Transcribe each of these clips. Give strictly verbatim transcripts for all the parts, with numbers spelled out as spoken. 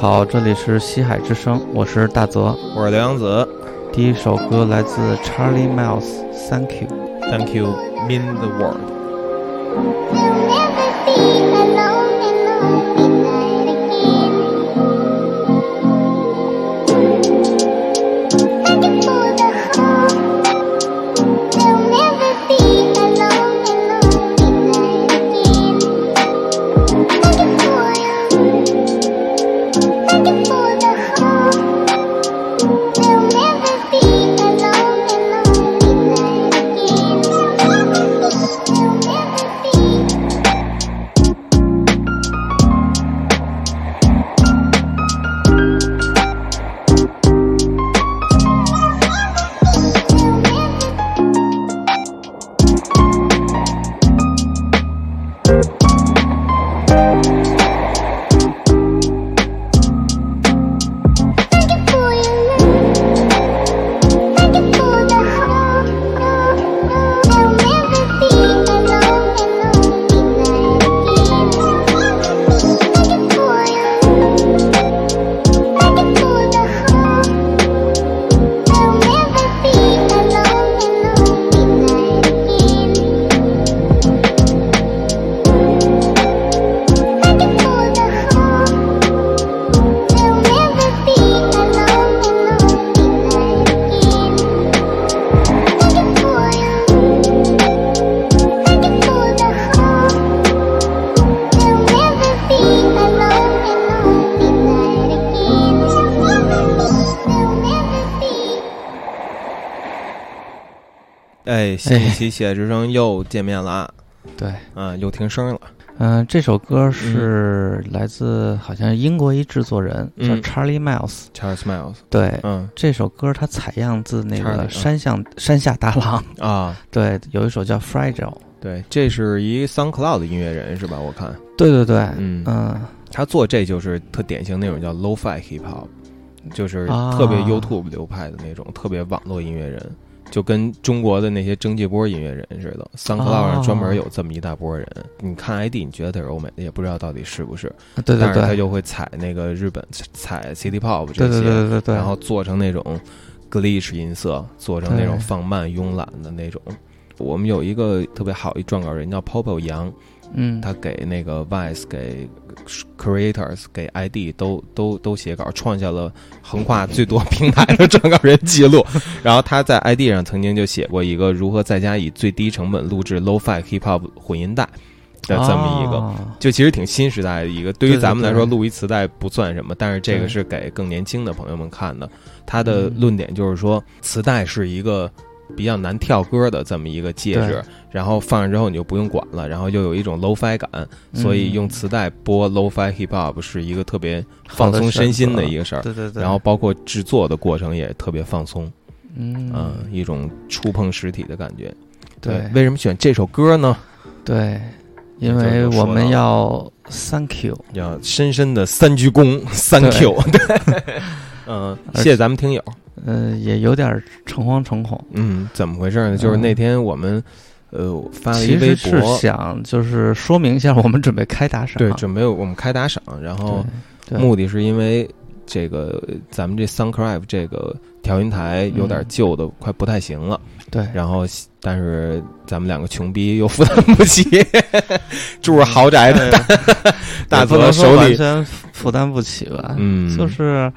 好，这里是西海之声，我是大泽，我是刘洋子。第一首歌来自 Charlie Miles， Thank you Thank you mean the world。新一期《西海之声》又见面了啊！对，啊，又听声了。嗯、呃，这首歌是来自好像英国一制作人、嗯、叫 Charlie Miles。Charles Miles。对，嗯，这首歌它采样自那个山下、嗯、山下达郎啊。对，有一首叫《Fragile》。对，这是一 SoundCloud 的音乐人是吧？我看。对对对，嗯嗯，他做这就是特典型那种叫 lo-fi hip hop， 就是特别 YouTube 流派的那种、啊、特别网络音乐人。就跟中国的那些蒸汽波音乐人似的 SoundCloud 上专门有这么一大波人、哦、你看 I D 你觉得他是欧美的，也不知道到底是不是、啊、对对对，但是他就会踩那个日本踩 City Pop 这些，对对对对对，然后做成那种 Glitch 音色，做成那种放慢慵懒的那种。我们有一个特别好一撰稿人叫 Popo 杨，嗯，他给那个 VICE 给 Creators 给 I D 都都都写稿，创下了横跨最多平台的撰稿人记录。然后他在 I D 上曾经就写过一个如何在家以最低成本录制 lo-fi hip hop 混音带的这么一个、哦、就其实挺新时代的一个，对于咱们来说录一磁带不算什么，但是这个是给更年轻的朋友们看的。他的论点就是说磁带是一个比较难跳歌的这么一个介质，然后放上之后你就不用管了，然后又有一种 lo-fi 感、嗯、所以用磁带播 lo-fi hip hop 是一个特别放松身心的一个事儿。对对对，然后包括制作的过程也特别放松，嗯、呃，一种触碰实体的感觉。对，为什么选这首歌呢？对，因为我们要 thank you， 要深深的三鞠躬 thank you。 对，嗯，谢谢咱们听友。呃，也有点诚惶诚恐。嗯，怎么回事呢？就是那天我们，嗯、呃，发了一微博，其实是想就是说明一下，我们准备开打赏。对，准备我们开打赏，然后目的是因为这个咱们这 Sun Cryve 这个调音台有点旧的，嗯、快不太行了。对，然后但是咱们两个穷逼又负担不起，住着豪宅的、嗯、大泽手里完全负担不起吧？嗯，就是。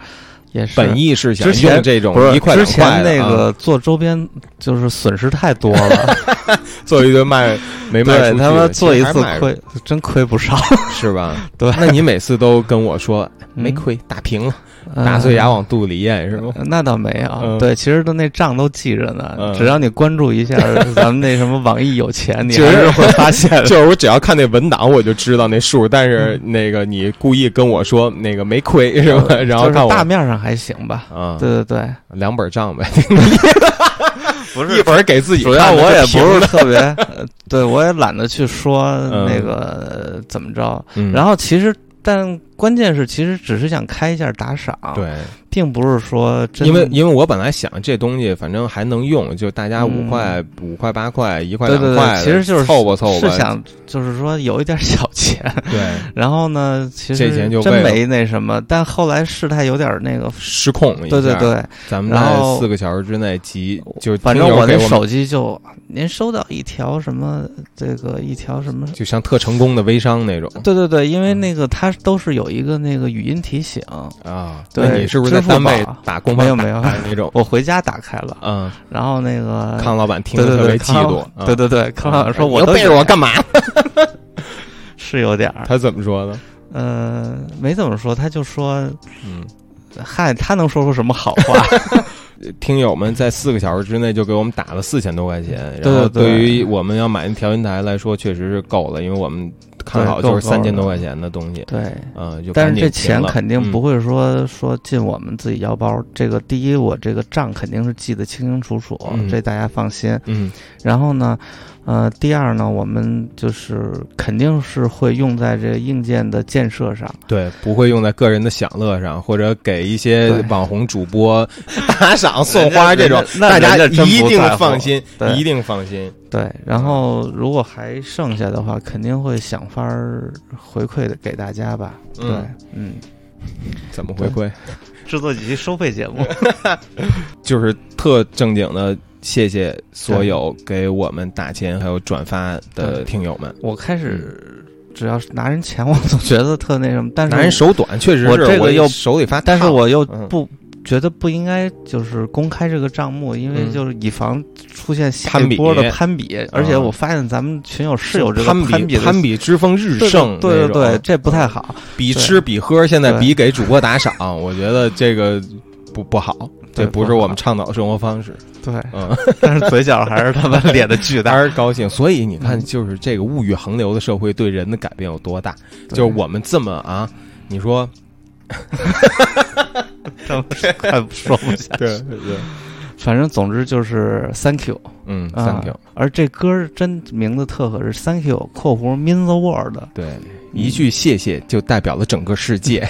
也是本意是想用这种一块两块的、啊、之前那个做周边就是损失太多了，做一顿卖没卖出去，他们做一次亏真亏不少，是吧？对，那你每次都跟我说没亏，打平了，嗯、打碎牙往肚里咽是吧、嗯？那倒没有、嗯，对，其实都那账都记着呢、嗯，只要你关注一下咱们那什么网易有钱，你还是会发现的。就是我只要看那文档我就知道那数，但是那个你故意跟我说那个没亏是吧？嗯、然后看我、就是、大面上。还行吧，嗯，对对对，两本账呗，不是一本给自己看，主要我也不是特别，对我也懒得去说那个、嗯、怎么着、嗯。然后其实，但关键是其实只是想开一下打赏，对，并不是说真，因为因为我本来想这东西反正还能用，就大家五块、嗯、五块八块一块两块，对对对，其实就是凑吧凑吧，是想就是说有一点小钱，对，然后呢其实真没那什么，但后来事态有点那个失控了一下，对对对，咱们在四个小时之内急，就反正我的手机就您收到一条什么这个一条什么，就像特成功的微商那种，对对对，因为那个它都是有一个那个语音提醒啊，对，那你是不是在单位打工？没有没有那种，我回家打开了，嗯，然后那个康老板听得特别嫉妒，对对对，康老板说我都背着我干嘛？是有点，他怎么说呢？呃，没怎么说，他就说，嗯，嗨，他能说出什么好话？听友们在四个小时之内就给我们打了四千多块钱，然后对于我们要买那调音台来说，确实是够了，因为我们看好就是三千多块钱的东西。对，嗯，但是这钱肯定不会说说进我们自己腰包。这个第一，我这个账肯定是记得清清楚楚，这大家放心。嗯，然后呢，呃，第二呢，我们就是肯定是会用在这硬件的建设上，对，不会用在个人的享乐上，或者给一些网红主播打赏。送花这种，大家一定放心，一定放心。对，然后如果还剩下的话，肯定会想法回馈的给大家吧。对，嗯，怎么回馈？制作几期收费节目，就是特正经的。谢谢所有给我们打钱还有转发的听友们。我开始。只要是拿人钱，我总觉得特那什么，但是拿人手短，确实是我这个又手里发，但是我又不、嗯、觉得不应该就是公开这个账目，因为就是以防出现下一波的攀比，而且我发现咱们群友是有这个攀比，攀比之风日盛，对对 对, 对，这不太好，比吃比喝，现在比给主播打赏，我觉得这个不不好。这不是我们倡导生活方式，对，嗯，但是嘴角还是他们脸的巨大，还是高兴。所以你看，就是这个物欲横流的社会对人的改变有多大？就是我们这么啊，你说，快说不下去。对对，反正总之就是 Thank you， 嗯 ，Thank you。而这歌真名字特合适 ，Thank you（ 括弧 mean the world）。对，一句谢谢就代表了整个世界。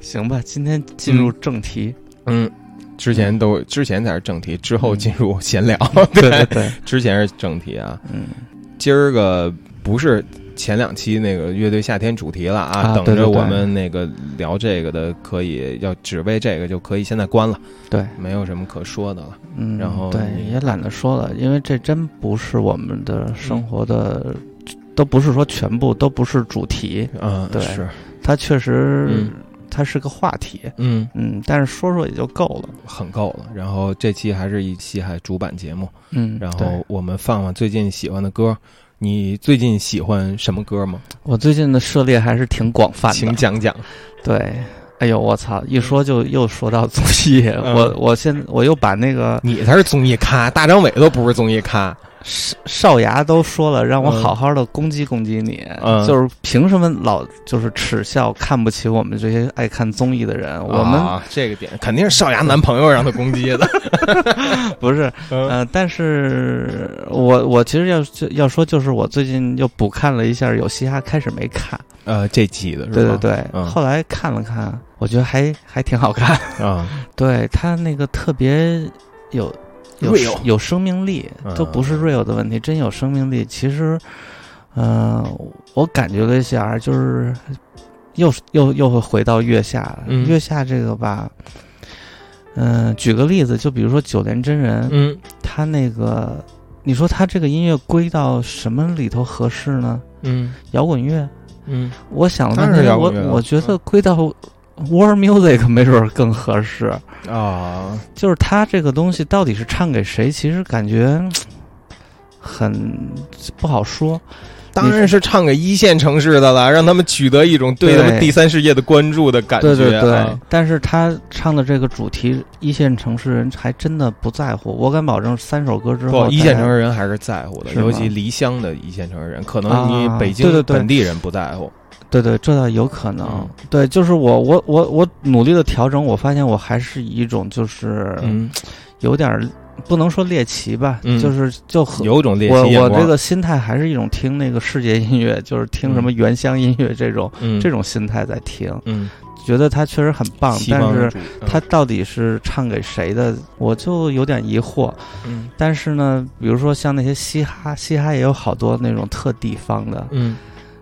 行吧，今天进入正题。嗯，之前都之前才是正题，之后进入闲聊。嗯、对对对，之前是正题啊。嗯，今儿个不是前两期那个乐队夏天主题了啊，啊等着我们那个聊这个的可以要只为这个就可以现在关了。对，没有什么可说的了。嗯，然后对也懒得说了，因为这真不是我们的生活的，嗯、都不是说全部都不是主题。嗯，对，是它确实。嗯它是个话题，嗯嗯，但是说说也就够了，很够了。然后这期还是一期还主板节目，嗯，然后我们放放最近喜欢的歌。你最近喜欢什么歌吗？我最近的涉猎还是挺广泛的，请讲讲。对，哎呦，我操！一说就又说到综艺，嗯、我我现在我又把那个你才是综艺咖，大张伟都不是综艺咖。少牙都说了，让我好好的攻击攻击你，嗯、就是凭什么老就是耻笑看不起我们这些爱看综艺的人？我们、哦、这个点肯定是少牙男朋友让他攻击的，不是？呃，但是我我其实要要说，就是我最近又补看了一下《有嘻哈》，开始没看，呃，这季的是吧？对对对，嗯、后来看了看，我觉得还还挺好看啊。嗯、对他那个特别有。有有生命力，都不是 real 的问题，嗯、真有生命力。其实，嗯、呃，我感觉了一下，就是又又又会回到月下了。嗯、月下这个吧，嗯、呃，举个例子，就比如说九连真人，嗯，他那个，你说他这个音乐归到什么里头合适呢？嗯，摇滚乐，嗯，我想当然我我觉得归到。嗯War Music 没准更合适啊，哦、就是他这个东西到底是唱给谁，其实感觉很不好说。当然是唱给一线城市的了，让他们取得一种对他们第三世界的关注的感觉。对对 对, 对，嗯、但是他唱的这个主题，一线城市人还真的不在乎。我敢保证，三首歌之后，一线城市人还是在乎的，尤其离乡的一线城市人，可能你北京本地人不在乎。啊对对对对对，这倒有可能。嗯、对，就是我我我我努力的调整，我发现我还是一种就是，嗯、有点不能说猎奇吧，嗯、就是就很有种猎奇眼光。我我这个心态还是一种听那个世界音乐，就是听什么原乡音乐这种、嗯、这种心态在听。嗯，觉得他确实很棒，但是他到底是唱给谁的，嗯、我就有点疑惑。嗯，但是呢，比如说像那些嘻哈，嘻哈也有好多那种特地方的。嗯。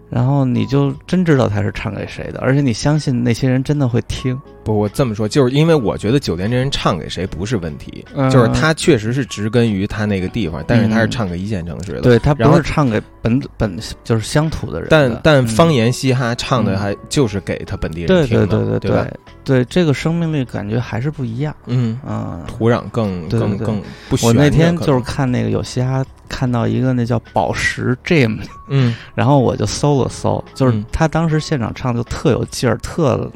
然后你就真知道他是唱给谁的，而且你相信那些人真的会听。不，我这么说，就是因为我觉得九连这人唱给谁不是问题、嗯、就是他确实是植根于他那个地方，但是他是唱给一线城市的、嗯、对，他不是唱给本本就是乡土的人的，但但方言嘻哈唱的还就是给他本地人听的、嗯、对对对对 对, 对, 对, 对这个生命力感觉还是不一样。嗯啊、嗯、土壤更对对对更更不悬。我那天就是看那个有嘻哈看到一个那叫宝石 Jam， 嗯，然后我就搜了搜，就是他当时现场唱就特有劲儿，特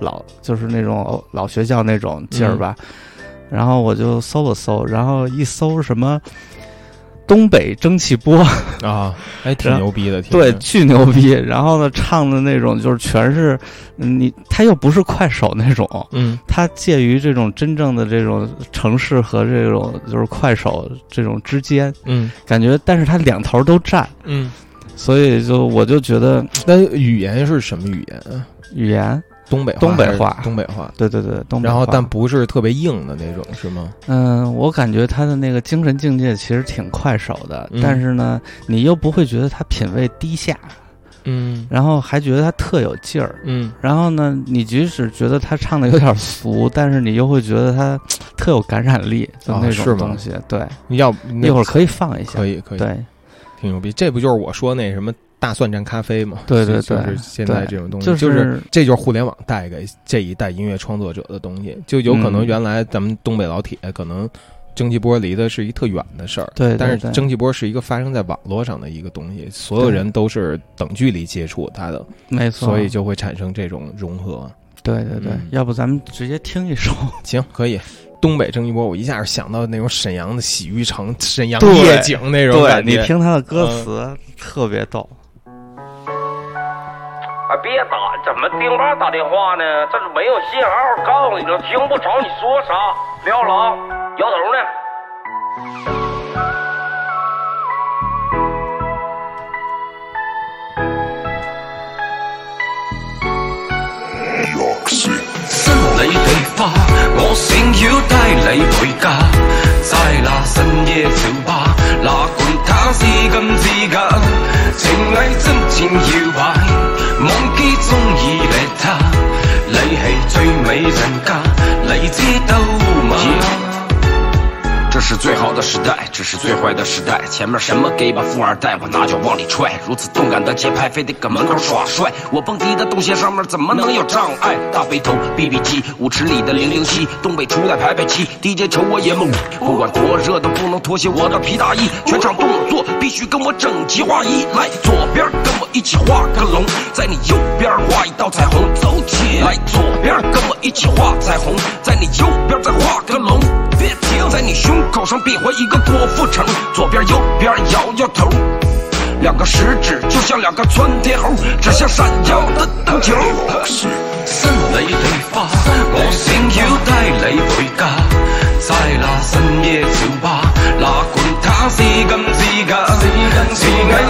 老，就是那种老学校那种劲儿吧、嗯、然后我就搜了搜，然后一搜什么东北蒸汽波啊，还挺牛逼的，对，巨牛逼。然后呢，唱的那种就是全是你，他又不是快手那种，嗯，他介于这种真正的这种城市和这种就是快手这种之间，嗯，感觉，但是他两头都占，嗯，所以就我就觉得，那语言是什么语言啊？语言。东北话，东北话，东北话，对对对，东北话。然后，但不是特别硬的那种，是吗？嗯，我感觉他的那个精神境界其实挺快手的，嗯、但是呢，你又不会觉得他品味低下，嗯，然后还觉得他特有劲儿，嗯，然后呢，你即使觉得他唱的有点俗，但是你又会觉得他特有感染力，就那种东西。哦、对，要一会儿可以放一下，可以可以，对，挺牛逼。这不就是我说那什么？大蒜蘸咖啡嘛，对对对，就是现在这种东西，就是、就是、这就是互联网带给这一代音乐创作者的东西，就有可能原来咱们东北老铁可能蒸汽波离的是一特远的事儿， 对, 对, 对，但是蒸汽波是一个发生在网络上的一个东西，所有人都是等距离接触它的，没错，所以就会产生这种融合。对对对，嗯、要不咱们直接听一首？行，可以。东北蒸汽波，我一下就想到那种沈阳的洗浴城、沈阳夜景那种感觉。对，你听他的歌词、嗯、特别逗。别打，怎么电话打电话呢？这是没有信号，告诉你了，听不着你说啥。撂了啊，摇头呢。新里地花，我想要帶你回家，在那深夜酒吧，哪管它是金是假，情侶真正要擺。忘記中意你他，你是最美人家，你知道嗎？ Yeah. 這是最好的時代，這是最壞的時代，前面什麼給吧富二代，我拿腳往裡踹，如此動感的節拍，非得跟門口耍帥，我蹦迪的動線上面怎麼能有障礙？大背頭 B B 機，舞池裡的零零七，東北出來排排氣， D J 瞅我也猛，不管多熱都不能脫下我的皮大衣，全場動作必須跟我整齊劃一，來左邊跟我一起畫個龍，在你右邊畫一道彩虹，走起來，左邊跟我一起畫彩虹，在你右邊再畫個龍，別停，在你胸口上比劃一個郭富城，左邊右邊搖搖頭，兩個食指就像兩個窜天猴，指向閃耀的燈球，新你地花，我想要帶你回家，在那深夜酒吧，哪管它是金是假，是偽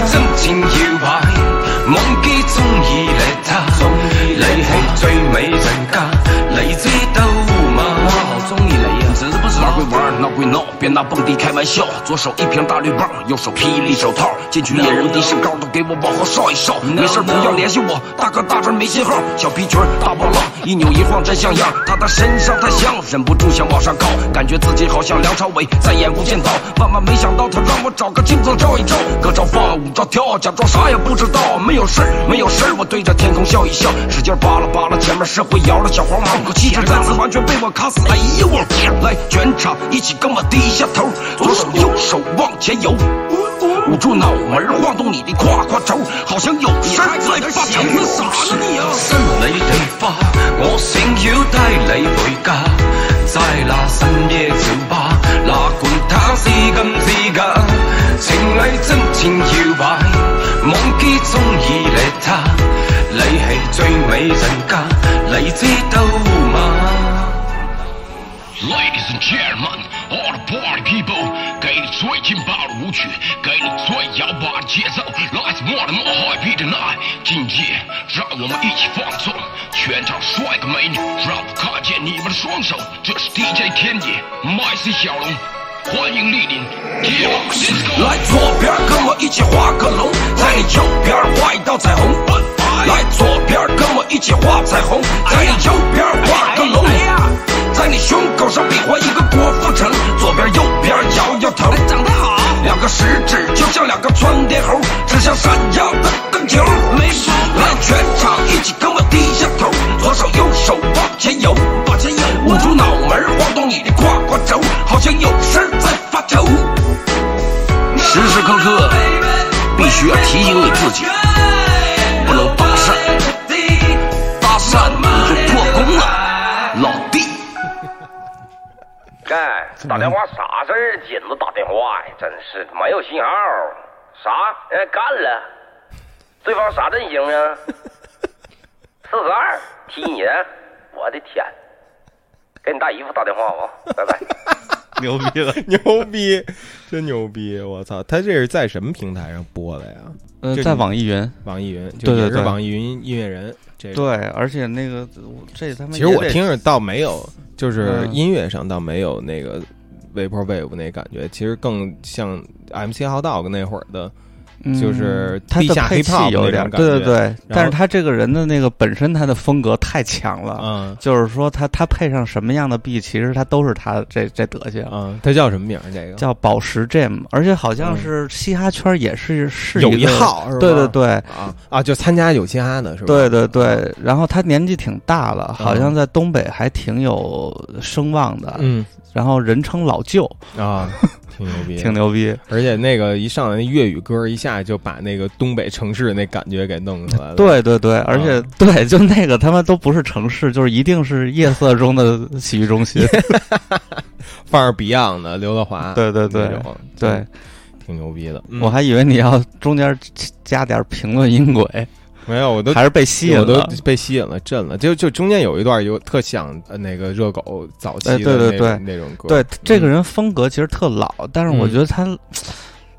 真正要擺，忘記中意你他，你係最美人家，你知道嗎？我好中意你啊，真是不知道。哪會玩哪會鬧，別拿蹦迪開玩笑。左手一瓶大綠棒，右手霹靂手套，進去野人的身高都給我往後稍一稍。沒事不要聯繫我，大哥大專沒信號，小皮裙大波浪，一扭一晃真像樣。他的身上太香，忍不住想往上靠，感覺自己好像梁朝偉在演無間道。萬萬沒想到他讓我找個鏡子照一照，歌照放舞照跳，假裝啥也不知道。沒有事沒有事，我對著天空笑一笑，使勁扒拉扒拉前面社會搖了小黃毛，可氣質再次完全被我卡死。哎呦我來全場一起跟我低下頭，左手右手往前游，捂住腦門晃動你的胯胯軸，好像有事在發愁。你傻了你啊，新你地花，我想要帶你回家，在那深夜酒吧，哪管它是金是假，情侶真正要擺，忘記中意你他，你係最美人家，你知道嗎？Ladies and gentlemen, all the party people. 暴舞曲，给你最摇摆的节奏，来自我的幕后一批的爱。今夜让我们一起放纵，全场帅哥美女，让我看见你们的双手。这是 D J 天野 ，M C 小龙，欢迎莅临。来左边跟我一起画个龙，在你右边画一道彩虹。来左边跟我一起画彩虹，在你右边画个龙。在你胸口上比划一个郭富城，左边右边摇摇头，长得好，两个食指就像两个窜天猴，指向闪耀的灯球。没错，来全场一起跟我低下头，左手右手往前游，往前游，捂住脑门，晃动你的胯胯轴，好像有事在发愁。时时刻刻必须要提醒你自己，不能搭讪，搭讪你就破功了，老弟。哎，打电话啥事儿？紧着打电话呀，真是没有信号。啥？哎，干了。对方啥阵型啊？四十二，踢你！我的天！给你大姨夫打电话吧，拜拜。牛逼了，牛逼，真牛逼！我操，他这是在什么平台上播的呀？嗯、呃，在网易云，网易云，对对对，是网易云音乐人。这个、对，而且那个这他们其实我听着倒没有，就是音乐上倒没有那个 Vaporwave 那感觉，其实更像 M C 浩道跟那会儿的，就是地下 hip hop 有点感觉。对对对，但是他这个人的那个本身他的风格太强了，嗯，就是说他他配上什么样的 B， 其实他都是他这这德行。嗯，他叫什么名？这个叫宝石 Jam， 而且好像是嘻哈圈也是是一个有一号，是吧？对对对，啊啊，就参加有嘻哈的是吧？对对对，然后他年纪挺大了，好像在东北还挺有声望的，嗯，然后人称老舅啊。挺牛逼，挺牛逼！而且那个一上来那粤语歌，一下就把那个东北城市那感觉给弄出来了。对对对，而且、啊、对，就那个他们都不是城市，就是一定是夜色中的洗浴中心，放着 Beyond 的、刘德华，对对对对，挺牛逼的。嗯、我还以为你要中间加点评论音轨。没有，我都还是被吸引了，我都被吸引了，震了。就就中间有一段有特像那个热狗早期的那、哎、对对对那种歌。对，这个人风格其实特老，但是我觉得他、嗯、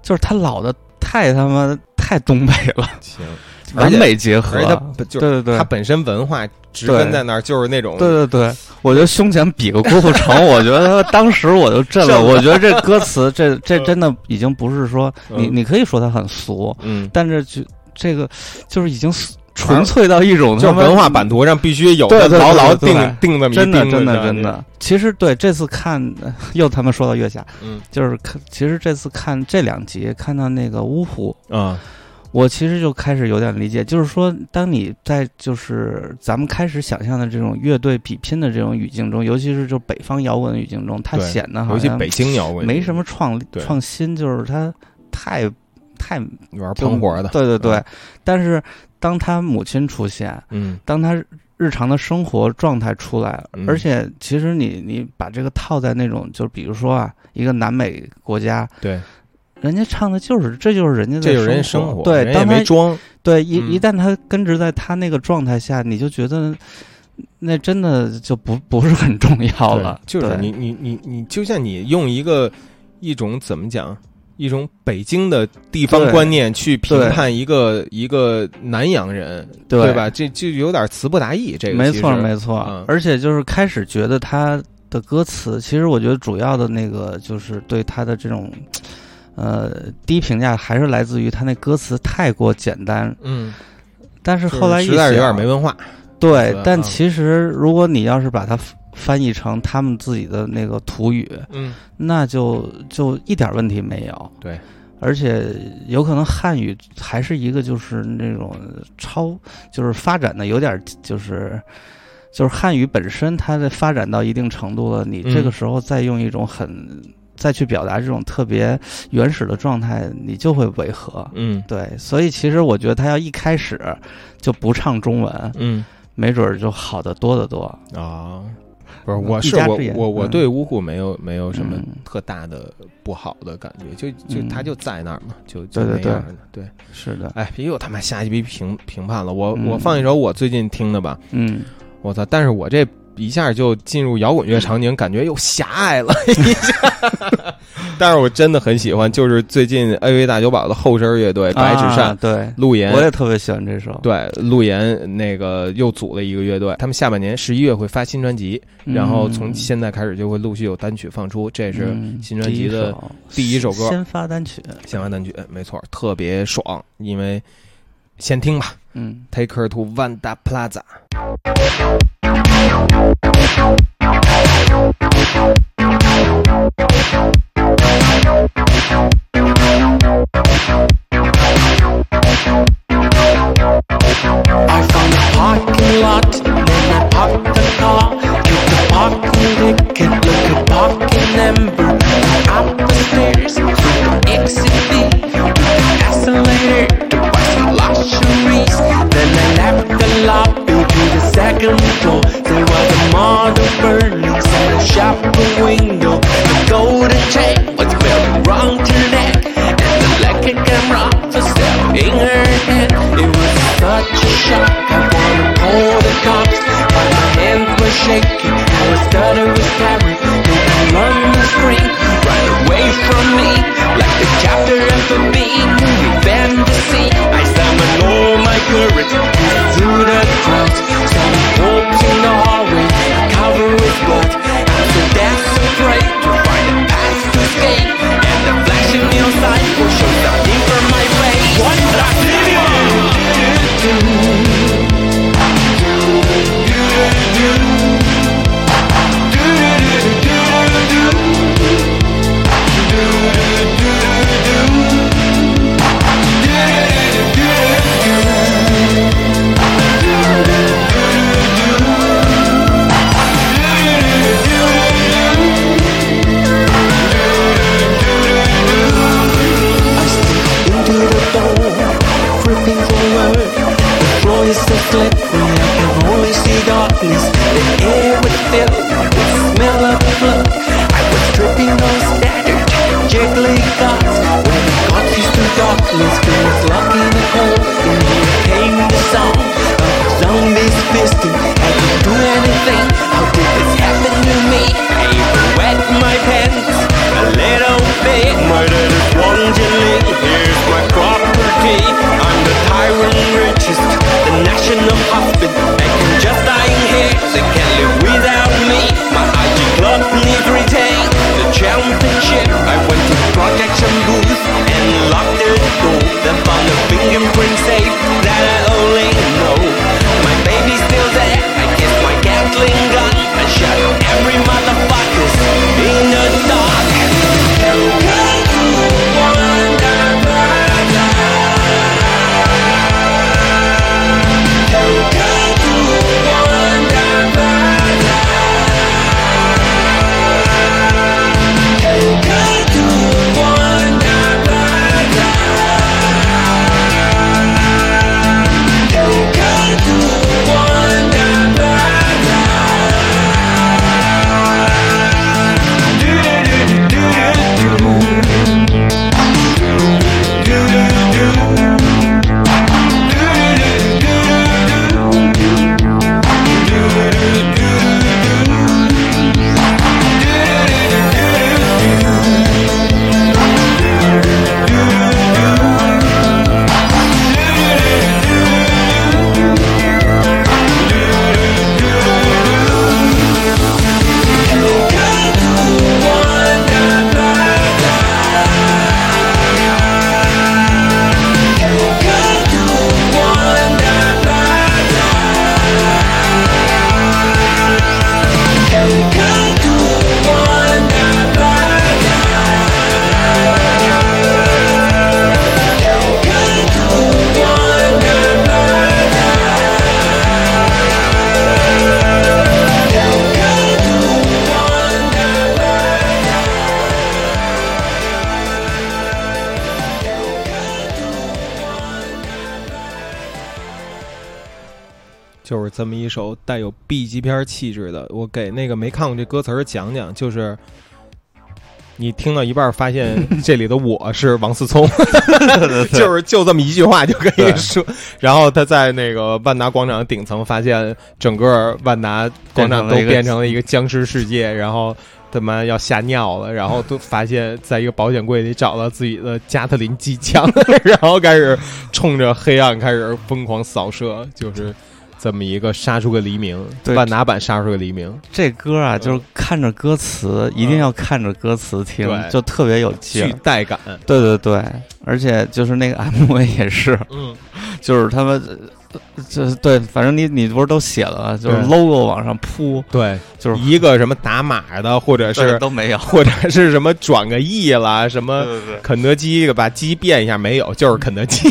就是他老的太他妈太东北了，行，完美结合。而且他就对对对，他本身文化植根在那儿，就是那种对对对。我觉得胸前比个郭富城，我觉得当时我就震了。我觉得这歌词，这这真的已经不是说、嗯、你你可以说他很俗，嗯，但是就。这个就是已经纯粹到一种，就是文化版图上必须有的牢牢定定的，真的真的真的。其实对这次看，又他们说到月下，嗯，就是其实这次看这两集，看到那个芜湖啊，我其实就开始有点理解，就是说，当你在就是咱们开始想象的这种乐队比拼的这种语境中，尤其是就北方摇滚语境中，它显得好像尤其北京摇滚没什么创创新，就是它太。太玩喷火的，对对对。嗯、但是当他母亲出现，嗯，当他日常的生活状态出来了，嗯、而且其实你你把这个套在那种，就比如说啊，一个南美国家，对，人家唱的就是，这就是人家的生活，这就是人家生活，对，人家没装，对，一、嗯、一旦他根植在他那个状态下，你就觉得。那真的就不不是很重要了，就是你你你你，就像你用一个一种怎么讲？一种北京的地方观念去评判一个一个南洋人， 对, 对吧？这就有点词不达意。这个没错没错、嗯，而且就是开始觉得他的歌词，其实我觉得主要的那个就是对他的这种呃低评价，还是来自于他那歌词太过简单。嗯，但是后来一实在是有点没文化。对，但其实如果你要是把它。翻译成他们自己的那个土语，嗯，那就就一点问题没有。对，而且有可能汉语还是一个就是那种超，就是发展的有点就是就是汉语本身它的发展到一定程度了，你这个时候再用一种很、嗯、再去表达这种特别原始的状态，你就会违和。嗯，对，所以其实我觉得他要一开始就不唱中文，嗯，没准就好得多得多啊。哦不是，我是我我我对芜湖没有没有什么特大的不好的感觉，就就他就在那儿嘛，就就那样的，对，是的。哎，别又他妈瞎鸡逼评评判了，我我放一首我最近听的吧，嗯，我操！但是我这一下就进入摇滚乐场景，感觉又狭隘了一下。但是我真的很喜欢，就是最近 A V 大酒保的后身乐队、啊、白纸扇，对，陆岩，我也特别喜欢这首。对，陆岩那个又组了一个乐队，他们下半年十一月会发新专辑，然后从现在开始就会陆续有单曲放出，这是新专辑的第一首歌，嗯、第一首先发单曲，先发单曲，没错，特别爽，因为先听吧。嗯 ，Take her to Wanda Plaza。I found a parking lot, then I parked the car. Keep the parking ticket, look at parking number. Up the stairs, to the exit B, to the accelerator, to buy some luxuries. Then I left the lobby to the second floor. There was a model Burnings and a shop window. The golden chain was wearing round her neck, and the lucky camera was still in her hand. It was such a shock, I wanna call the cops, but my hands were shaking, I was stuttering, was staring. Then I run the screen, run away from me, like the chapter of a beat, movie fantasy. I summoned all my courage through the crowd, some corpse in the hallway, covered with blood. I'm so desperate to find a path to escape, and the flashing neon sign will show nothing from my way. What did I do? It's so slippery, I can only see darkness. The air would fill with smell of blood. I was tripping on standard jiggly thoughts. When I got used to darkness, feels like in a hole. And then came the sound of zombies feasting. I could do anything. How did this happen to me? I even wet my pants a little bit. Murder is wandering. Here's my property. I'm the tyrant richest. National outfit, I can just die in here. They can't live without me. My I D club need retain the championship. I went to protection booth and locked the door. Then found a fingerprint safe that I only know. My baby's still there. I guess my Gatling gun. I shot every motherfucker in the dark.一首带有 B 级片气质的，我给那个没看过这歌词讲讲，就是你听到一半发现这里的我是王思聪就是就这么一句话就可以说，然后他在那个万达广场顶层发现整个万达广场都变成了一个僵尸世界，然后他妈要吓尿了，然后都发现在一个保险柜里找到自己的加特林机枪，然后开始冲着黑暗开始疯狂扫射，就是这么一个杀出个黎明，万达版杀出个黎明。这歌啊，就是看着歌词，嗯、一定要看着歌词听，就特别有劲，具带感。对对对，而且就是那个 M V 也是，嗯，就是他们，就是对，反正你你不是都写了，就是 logo 往上铺，对，就是一个什么打码的，或者是都没有，或者是什么转个亿啦，什么肯德基把鸡变一下没有，就是肯德基，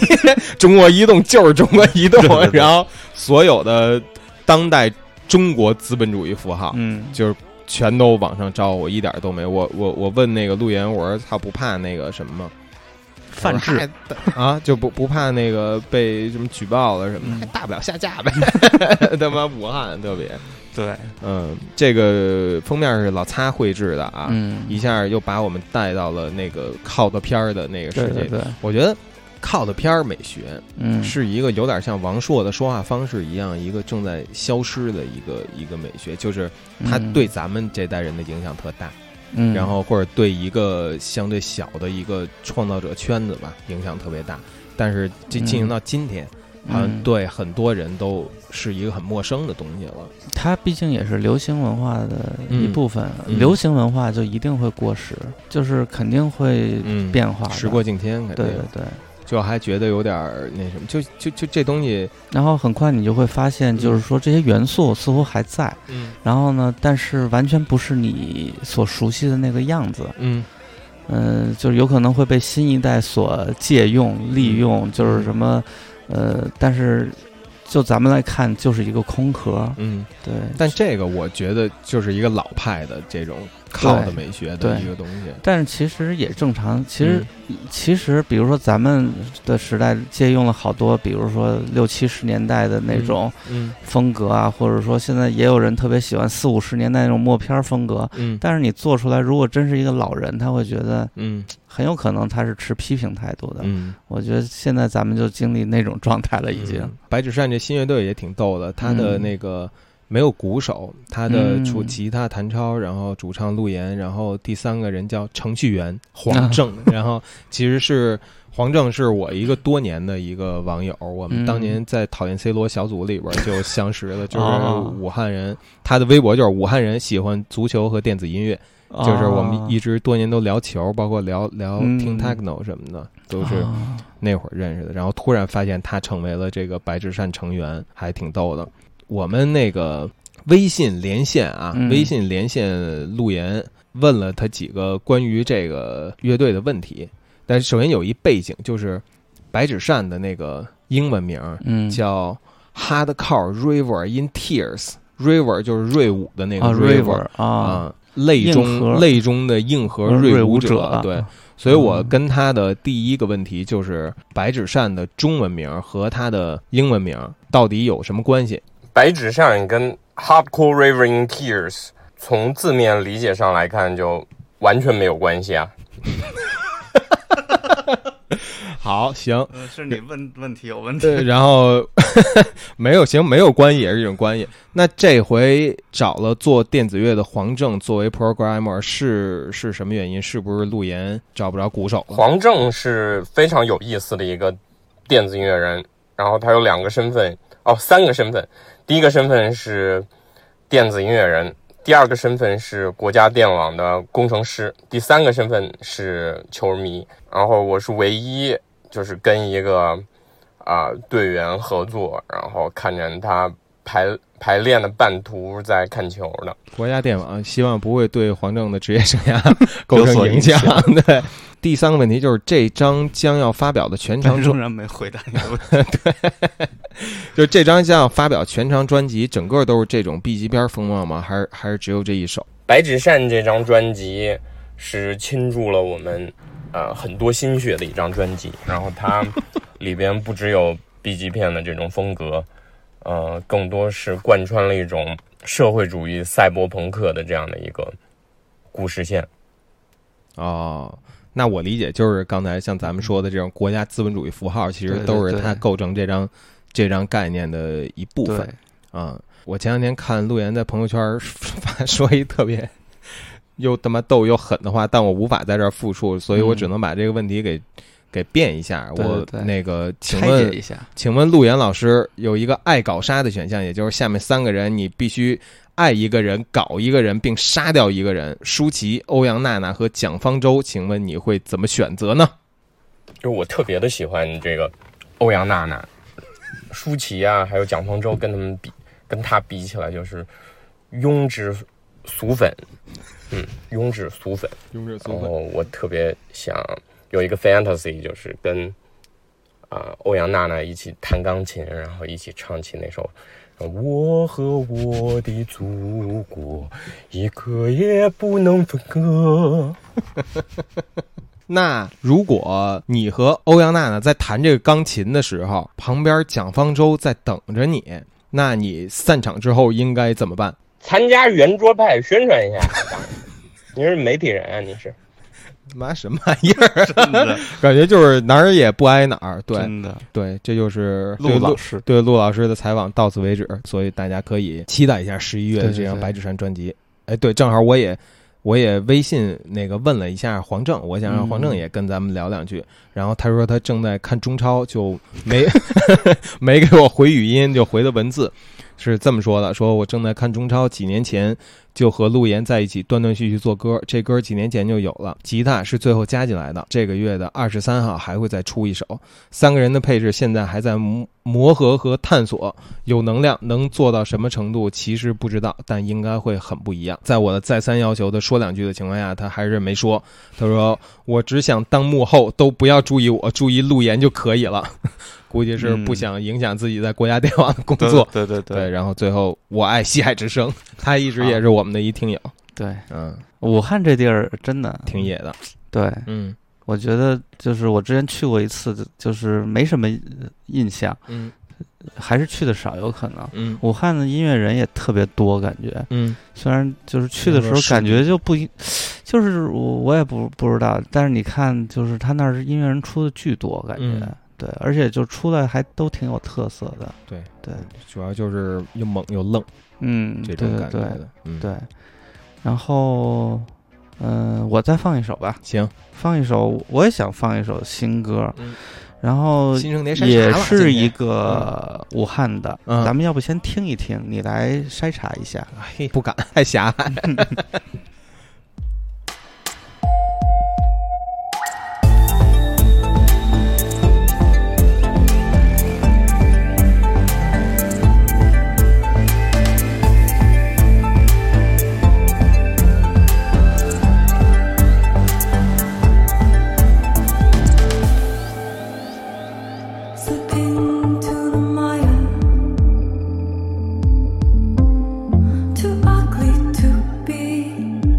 中国移动就是中国移动，对对对，然后。所有的当代中国资本主义符号，嗯，就是全都往上招，我一点都没。我我我问那个陆岩，我说他不怕那个什么吗？犯制啊，就不不怕那个被什么举报了什么，嗯、还大不了下架呗。他妈武汉特别对，嗯，这个封面是老擦绘制的啊，嗯，一下又把我们带到了那个靠的片儿的那个世界。对对对，我觉得。靠的片儿美学，嗯，是一个有点像王朔的说话方式一样，一个正在消失的一个一个美学，就是它对咱们这代人的影响特大，嗯，然后或者对一个相对小的一个创造者圈子吧影响特别大，但是进行到今天，好像、嗯、对很多人都是一个很陌生的东西了。它毕竟也是流行文化的一部分，嗯、流行文化就一定会过时，就是肯定会变化、嗯，时过境迁，对对对。就还觉得有点那什么，就就就这东西，然后很快你就会发现，就是说这些元素似乎还在，嗯，然后呢，但是完全不是你所熟悉的那个样子，嗯，嗯、呃，就是有可能会被新一代所借用、利用，就是什么，呃，但是就咱们来看，就是一个空壳，嗯，对。但这个我觉得就是一个老派的这种。靠的美学的一个东西，但是其实也正常。其实，嗯、其实比如说咱们的时代借用了好多，比如说六七十年代的那种风格啊，嗯嗯、或者说现在也有人特别喜欢四五十年代那种默片风格。嗯，但是你做出来，如果真是一个老人，他会觉得，嗯，很有可能他是持批评态度的。嗯，我觉得现在咱们就经历那种状态了，已经。嗯、白纸扇这新乐队也挺逗的，他的那个。嗯没有鼓手，他的主吉他谭超，然后主唱陆岩，然后第三个人叫程序员黄正，然后其实是黄正是我一个多年的一个网友，我们当年在讨厌 C 罗小组里边就相识了，就是武汉人，他的微博就是武汉人喜欢足球和电子音乐，就是我们一直多年都聊球，包括聊聊听 techno 什么的，都是那会儿认识的，然后突然发现他成为了这个白纸扇成员，还挺逗的。我们那个微信连线啊，嗯、微信连线陆岩问了他几个关于这个乐队的问题，但是首先有一背景，就是白纸扇的那个英文名叫 Hardcore River in Tears，嗯、River 就是瑞舞的那个 River 啊，啊泪中泪中的硬核瑞舞者，啊、对。所以我跟他的第一个问题就是白纸扇的中文名和他的英文名到底有什么关系？白纸扇跟 Hardcore River in Tears 从字面理解上来看就完全没有关系啊。好，行，是你问问题有问题。然后没有行没有关系也是一种关系。那这回找了做电子乐的黄正作为 programmer 是是什么原因？是不是陆岩找不着鼓手了？黄正是非常有意思的一个电子音乐人，然后他有两个身份，哦，三个身份。第一个身份是电子音乐人，第二个身份是国家电网的工程师，第三个身份是球迷。然后我是唯一就是跟一个啊、呃、队员合作，然后看着他排排练的半途在看球的。国家电网希望不会对黄正的职业生涯构成影响。对，第三个问题就是这张将要发表的全长，仍然没回答你的问题。对，就这张将要发表全长专辑，整个都是这种 B 级片风貌吗？还是还是只有这一首？白纸扇这张专辑是倾注了我们呃很多心血的一张专辑，然后它里边不只有 B 级片的这种风格。呃，更多是贯穿了一种社会主义赛博朋克的这样的一个故事线。哦，那我理解就是刚才像咱们说的这种国家资本主义符号，其实都是它构成这张这张概念的一部分啊、嗯。我前两天看陆岩在朋友圈说一特别又他妈逗又狠的话，但我无法在这儿复述，所以我只能把这个问题给、嗯、给变一下。对对对，我那个请问一下，请问陆岩老师有一个爱搞杀的选项，也就是下面三个人你必须爱一个人、搞一个人并杀掉一个人，舒淇、欧阳娜娜和蒋方舟，请问你会怎么选择呢？就我特别的喜欢这个欧阳娜娜、舒淇啊，还有蒋方舟，跟他们比。跟他比起来就是庸脂俗粉，嗯，庸脂俗粉，庸脂俗粉。然后我特别想有一个 fantasy， 就是跟啊、呃、欧阳娜娜一起弹钢琴，然后一起唱起那首《我和我的祖国一刻也不能分割》。那如果你和欧阳娜娜在弹这个钢琴的时候，旁边蒋方舟在等着你。那你散场之后应该怎么办？参加圆桌派宣传一下。你是媒体人啊？你是妈什么玩意儿？真的感觉就是哪儿也不挨哪儿。对，真的，对，这就是陆老师对陆老师的采访到此为止，所以大家可以期待一下十一月的这张《白纸山》专辑。对对对。哎，对，正好我也我也微信那个问了一下黄正，我想让黄正也跟咱们聊两句，嗯、然后他说他正在看中超，就没没给我回语音，就回的文字，是这么说的：说我正在看中超，几年前就和陆岩在一起断断续续做歌，这歌几年前就有了，吉他是最后加进来的，这个月的二十三号还会再出一首，三个人的配置现在还在磨合和探索，有能量能做到什么程度其实不知道，但应该会很不一样。在我的再三要求的说两句的情况下，他还是没说，他说我只想当幕后，都不要注意我，注意陆岩就可以了。估计是不想影响自己在国家电网工作、嗯、对对 对, 对, 对。然后最后我爱西海之声，他一直也是我们的一听友。对，嗯，武汉这地儿真的挺野的。对，嗯，我觉得就是我之前去过一次，就是没什么印象，嗯，还是去的少有可能。嗯，武汉的音乐人也特别多，感觉，嗯，虽然就是去的时候感觉就不，就是我我也不不知道，但是你看，就是他那儿音乐人出的巨多，感觉。嗯，对，而且就出来还都挺有特色的。对对，主要就是又猛又愣，嗯，这种感觉的。对对、嗯、对。然后，嗯、呃，我再放一首吧。行，放一首，我也想放一首新歌，嗯、然后也是一个武汉的、嗯。咱们要不先听一听，你来筛查一下。哎、不敢，太狭隘。Too ugly to be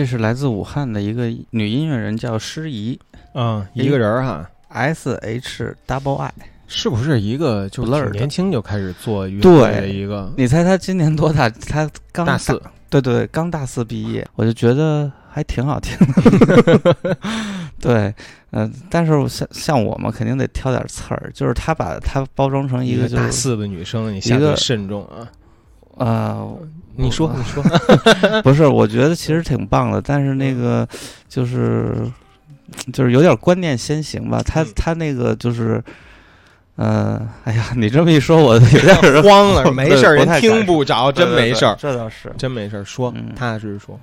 这是来自武汉的一个女音乐人叫诗怡，嗯，一个人哈 ，S H double I， 是不是一个就挺年轻就开始做乐队的一个？你猜她今年多大？她刚大四，对对，刚大四毕业，我就觉得还挺好听的。对，嗯、呃，但是像像我们肯定得挑点刺儿，就是她把她包装成一个、就是、一个大四的女生，你下得慎重啊。呃，你说你说，不是，我觉得其实挺棒的，但是那个就是就是有点观念先行吧，他他那个就是，呃，哎呀，你这么一说，我有点慌了，没事，人听不着，真没事，这倒是真没事，说踏实说，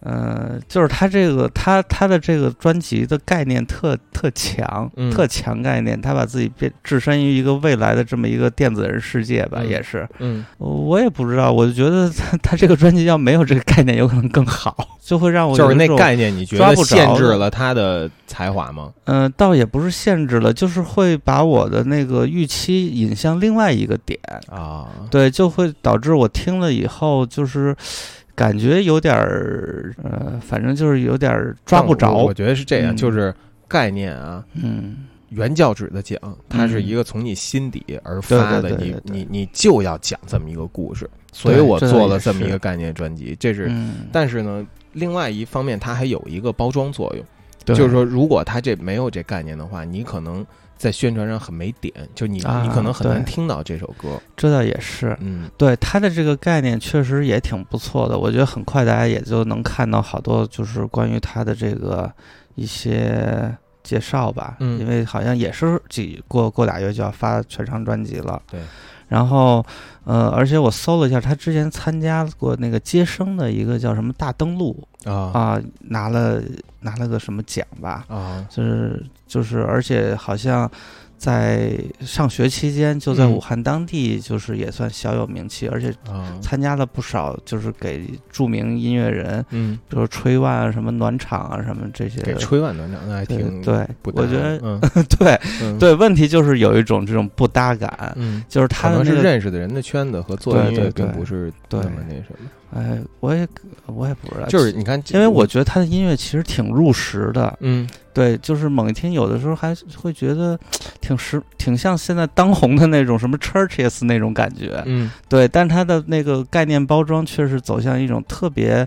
呃，就是他这个他他的这个专辑的概念特特强，特强概念，他把自己变置身于一个未来的这么一个电子人世界吧，也是，嗯，我也不知道，我就觉得他他这个专辑要没有这个概念，有可能更好。就会让我就是那概念，你觉得限制了他的才华吗？嗯、呃，倒也不是限制了，就是会把我的那个预期引向另外一个点啊、哦。对，就会导致我听了以后，就是感觉有点儿呃，反正就是有点抓不着。我, 我觉得是这样、嗯，就是概念啊，嗯，原教旨的讲，它是一个从你心底而发的，嗯、你你你就要讲这么一个故事，所以我做了这么一个概念专辑，这是，嗯、但是呢。另外一方面它还有一个包装作用，就是说如果它这没有这概念的话，你可能在宣传上很没点，就你、啊、你可能很难听到这首歌，这倒也是，嗯，对，它的这个概念确实也挺不错的，我觉得很快大家也就能看到好多就是关于它的这个一些介绍吧，嗯，因为好像也是几过过俩月就要发全长专辑了，对，然后呃而且我搜了一下，他之前参加过那个接生的一个叫什么大登陆啊啊、呃、拿了拿了个什么奖吧啊，就是就是而且好像在上学期间就在武汉当地就是也算小有名气、嗯、而且参加了不少就是给著名音乐人，嗯，比如吹腕啊什么暖场啊什么这些，给吹腕暖场那还挺 对, 对我觉得、嗯、对、嗯、对，问题就是有一种这种不搭感、嗯、就是他们、那个、可能是认识的人的圈子和做音乐并不是那么那什么，哎，我也我也不知道，就是你看，因为我觉得他的音乐其实挺入时的，嗯，对，就是猛一听，有的时候还会觉得挺时，挺像现在当红的那种什么 Churches 那种感觉，嗯，对，但他的那个概念包装确实走向一种特别，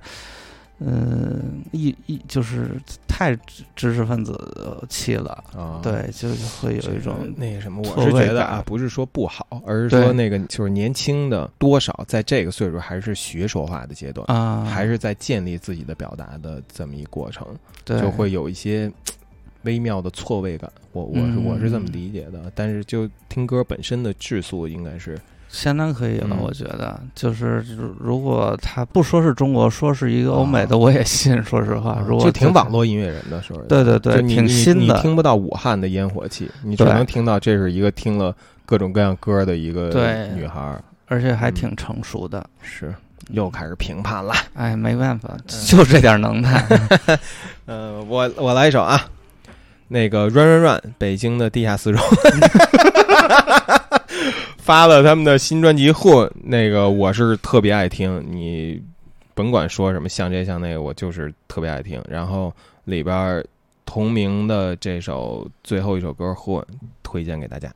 嗯、呃，一一就是太知识分子气了，哦、对，就是会有一种那个什么，我是觉得啊，不是说不好，而是说那个就是年轻的多少在这个岁数还是学说话的阶段啊、嗯，还是在建立自己的表达的这么一过程，对，就会有一些微妙的错位感。我我是、嗯、我是这么理解的，但是就听歌本身的质素应该是。相当可以了、嗯、我觉得就是如果他不说是中国说是一个欧美的我也信、哦、说实话，如果就挺网络音乐人的时候，对对对，挺新的， 你, 你听不到武汉的烟火气，你只能听到这是一个听了各种各样歌的一个女孩，而且还挺成熟的、嗯、是又开始评判了，哎，没办法，就这点能耐、嗯呃、我我来一首啊，那个 run run run 北京的地下丝绸发了他们的新专辑混，那个我是特别爱听，你甭管说什么像这像那个我就是特别爱听，然后里边同名的这首最后一首歌混推荐给大家。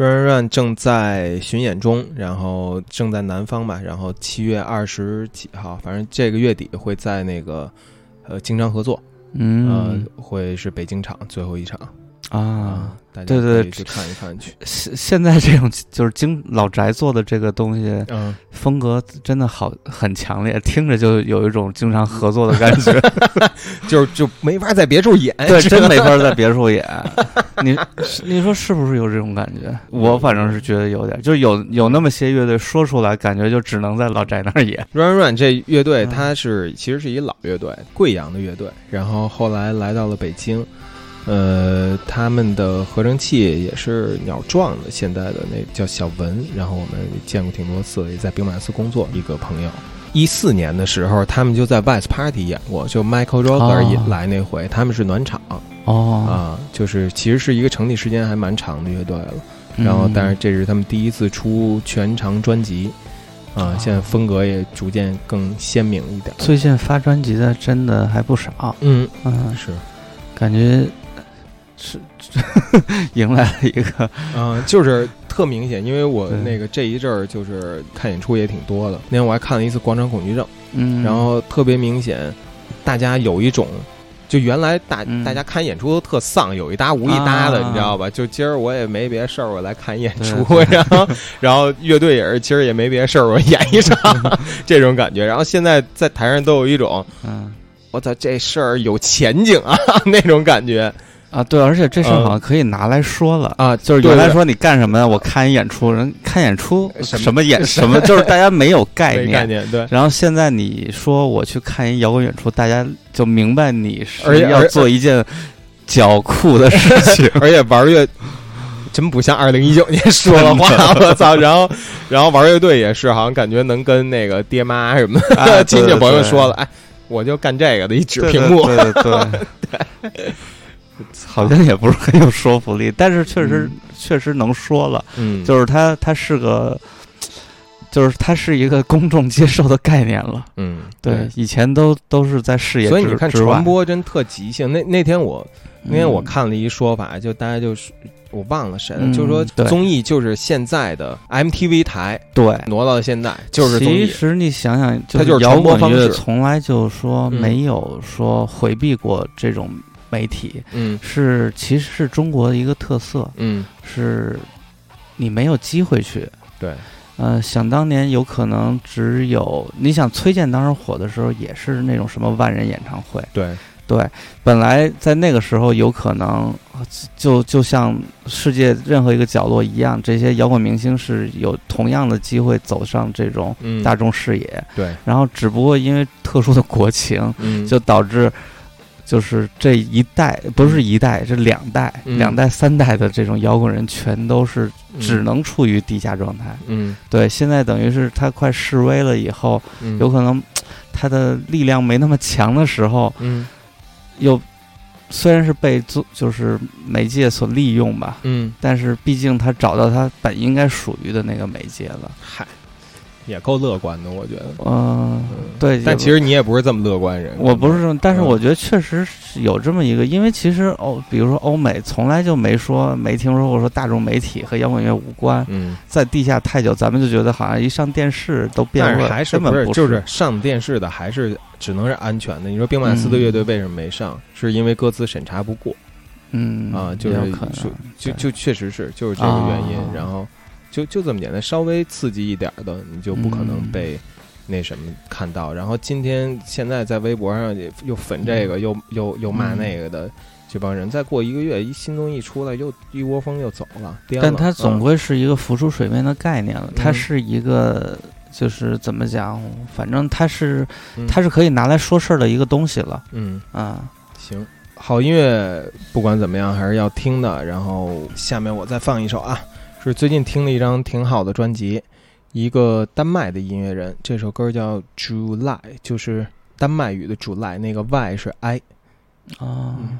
run run run 正在巡演中，然后正在南方吧，然后七月二十几号，反正这个月底会在那个呃京张合作，嗯、呃，会是北京场最后一场啊、呃，大家可以去看一看去。现在这种就是京老宅做的这个东西，嗯，风格真的好很强烈，听着就有一种经常合作的感觉，就是就没法在别处演，对，真没法在别处演。你你说是不是有这种感觉？我反正是觉得有点，就有有那么些乐队说出来，感觉就只能在老宅那儿演。run run 这乐队，它是、嗯、其实是一老乐队，贵阳的乐队，然后后来来到了北京。呃，他们的合成器也是鸟撞的，现在的那叫小文，然后我们见过挺多次，也在兵马司工作一个朋友。一四年的时候，他们就在 Vice Party 演过，就 Michael Roker 来那回，哦、他们是暖场哦啊、呃，就是其实是一个成立时间还蛮长的乐队了，然后但是这是他们第一次出全长专辑。啊、嗯，现在风格也逐渐更鲜明一点。最近发专辑的真的还不少，嗯嗯是，感觉。是迎来了一个，嗯、呃，就是特明显，因为我那个这一阵儿就是看演出也挺多的。那天我还看了一次《广场恐惧症》，嗯，然后特别明显，大家有一种，就原来大、嗯、大家看演出都特丧，有一搭无一搭的，啊、你知道吧？就今儿我也没别事儿，我来看演出，然后然后乐队也是今儿也没别事儿，我演一场、嗯、这种感觉。然后现在在台上都有一种，嗯，我操，这事儿有前景啊那种感觉。啊，对，而且这事好像可以拿来说了、嗯、啊，就是原来说你干什么，我看演出，人看演出什么演什么，就是大家没有概念，概念对。然后现在你说我去看一摇滚演出，大家就明白你是要做一件狡酷的事情，而且玩乐真不像二零一九年说的话，我操！然后，然后玩乐队也是，好像感觉能跟那个爹妈什么的亲戚朋友说了，哎，我就干这个的，一指屏幕，对对对。对对好像也不是很有说服力，但是确实、嗯、确实能说了，嗯，就是它它是个，就是它是一个公众接受的概念了，嗯，对，对以前都都是在视野之外，所以你看传播真特即兴。那那天我那天我看了一说法，嗯、就大家就是我忘了谁了，嗯、就是说综艺就是现在的 M T V 台，对，挪到了现在就是综艺。其实你想想，它就是摇滚乐从来就说没有说回避过这种。媒体，嗯，是其实是中国的一个特色，嗯，是你没有机会去，对，呃，想当年有可能只有你想崔健当时火的时候，也是那种什么万人演唱会，对对，本来在那个时候有可能就就像世界任何一个角落一样，这些摇滚明星是有同样的机会走上这种大众视野，嗯、对，然后只不过因为特殊的国情，嗯、就导致。就是这一代不是一代，这两代、嗯、两代三代的这种摇滚人，全都是只能处于地下状态。嗯，对，现在等于是他快示威了以后，嗯、有可能他的力量没那么强的时候，嗯，又虽然是被就是媒介所利用吧，嗯，但是毕竟他找到他本应该属于的那个媒介了。嗨。也够乐观的，我觉得。嗯、呃，对。但其实你也不是这么乐观人。我不是，但是我觉得确实有这么一个，因为其实哦，比如说欧美从来就没说没听说过说大众媒体和摇滚乐无关。嗯，在地下太久，咱们就觉得好像一上电视都变味，还是根本不是。就是上电视的还是只能是安全的。你说兵马司的乐队为什么没上？嗯、是因为歌词审查不过。嗯啊，就是就就确实是就是这个原因，哦、然后。就就这么简单，稍微刺激一点的，你就不可能被那什么看到。嗯、然后今天现在在微博上又粉这个，嗯、又又又骂那个的，嗯、这帮人再过一个月，一新东西出来，又一窝蜂又走了。但它总归是一个浮出水面的概念了，嗯、它是一个就是怎么讲，反正它是、嗯、它是可以拿来说事儿的一个东西了。嗯啊，行，好音乐不管怎么样还是要听的。然后下面我再放一首啊。是最近听了一张挺好的专辑，一个丹麦的音乐人，这首歌叫 July， 就是丹麦语的 July， 那个 Y 是 I 啊、嗯。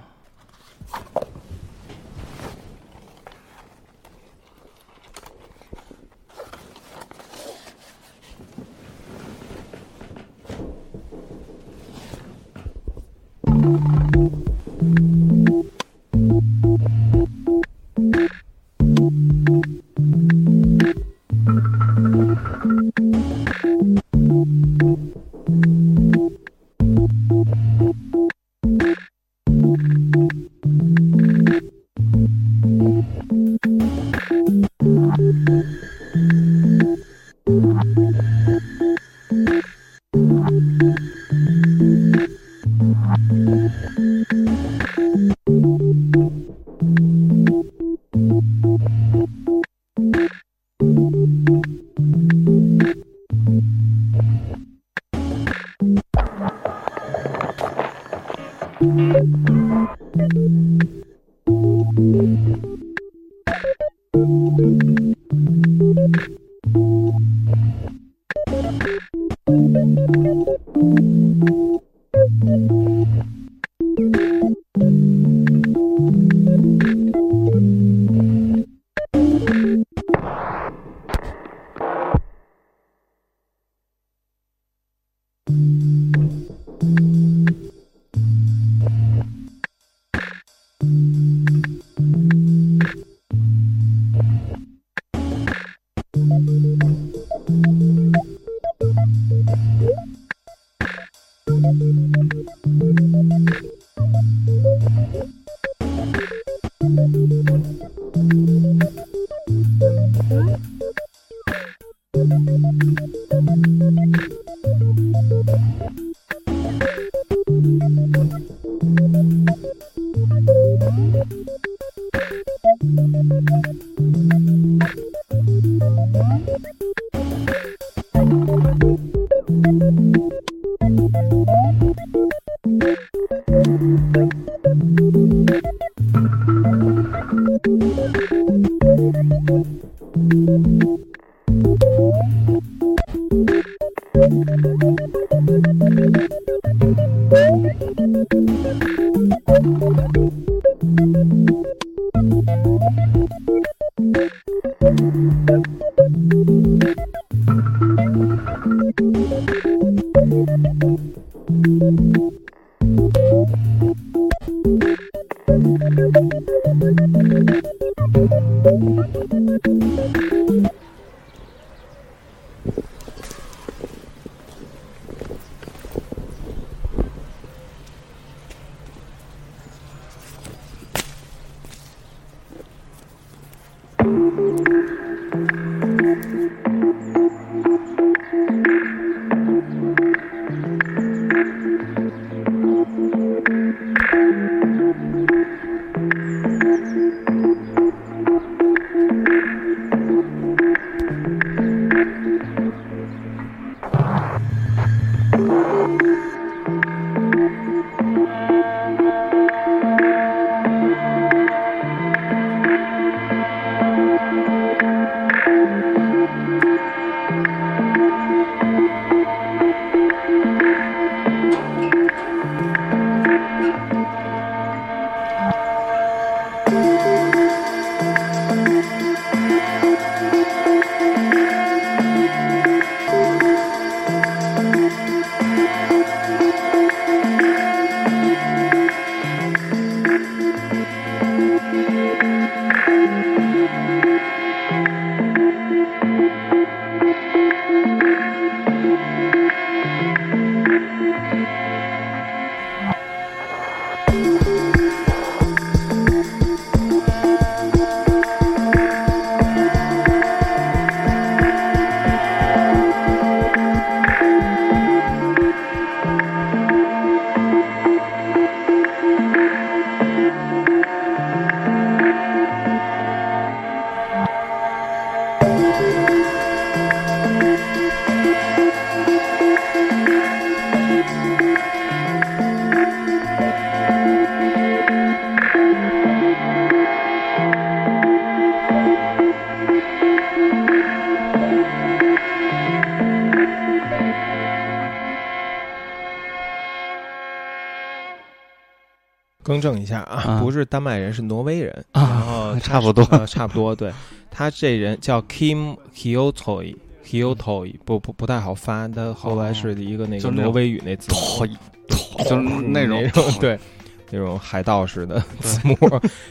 更正一下啊，不是丹麦人，是挪威人啊，然后差不多、呃，差不多。对，他这人叫 Kim Hyotoi Hyotoi， 不不不太好发，他后来是一个那个挪威语那字母，就是那种对那种海盗式的字母。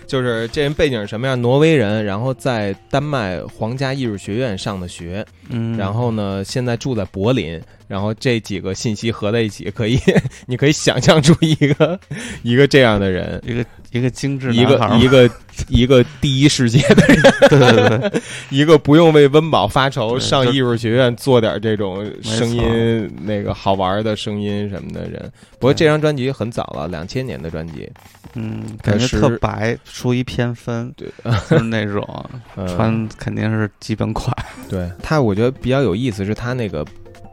就是这人背景是什么样？挪威人，然后在丹麦皇家艺术学院上的学，嗯，然后呢，现在住在柏林。然后这几个信息合在一起，可以，你可以想象出一个一个这样的人，一个一个精致，一个一个一个第一世界的人，对对对，一个不用为温饱发愁，上艺术学院做点这种声音那个好玩的声音什么的人。不过这张专辑很早了，两千年的专辑，嗯，感觉特白，属于偏分，对，就是那种穿肯定是基本款。对他，我觉得比较有意思是他那个。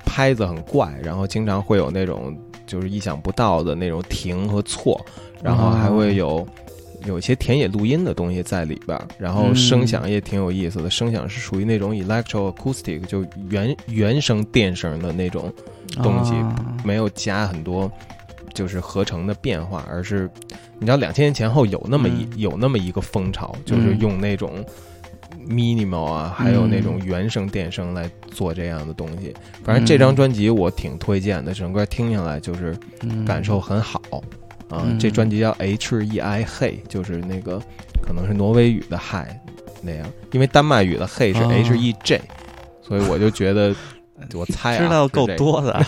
拍子很怪，然后经常会有那种就是意想不到的那种停和错，然后还会有有一些田野录音的东西在里边，然后声响也挺有意思的，嗯、声响是属于那种 electro acoustic， 就原原声电声的那种东西，哦、没有加很多就是合成的变化，而是你知道两千年前后有那么一、嗯、有那么一个风潮，就是用那种 minimal 啊，还有那种原声电声来做这样的东西。反正这张专辑我挺推荐的，整个听下来就是感受很好。啊、嗯，这专辑叫 H E I Hey， 就是那个可能是挪威语的 Hi 那样，因为丹麦语的 Hey 是 H E J，、哦、所以我就觉得我猜、啊、知道够多的、啊。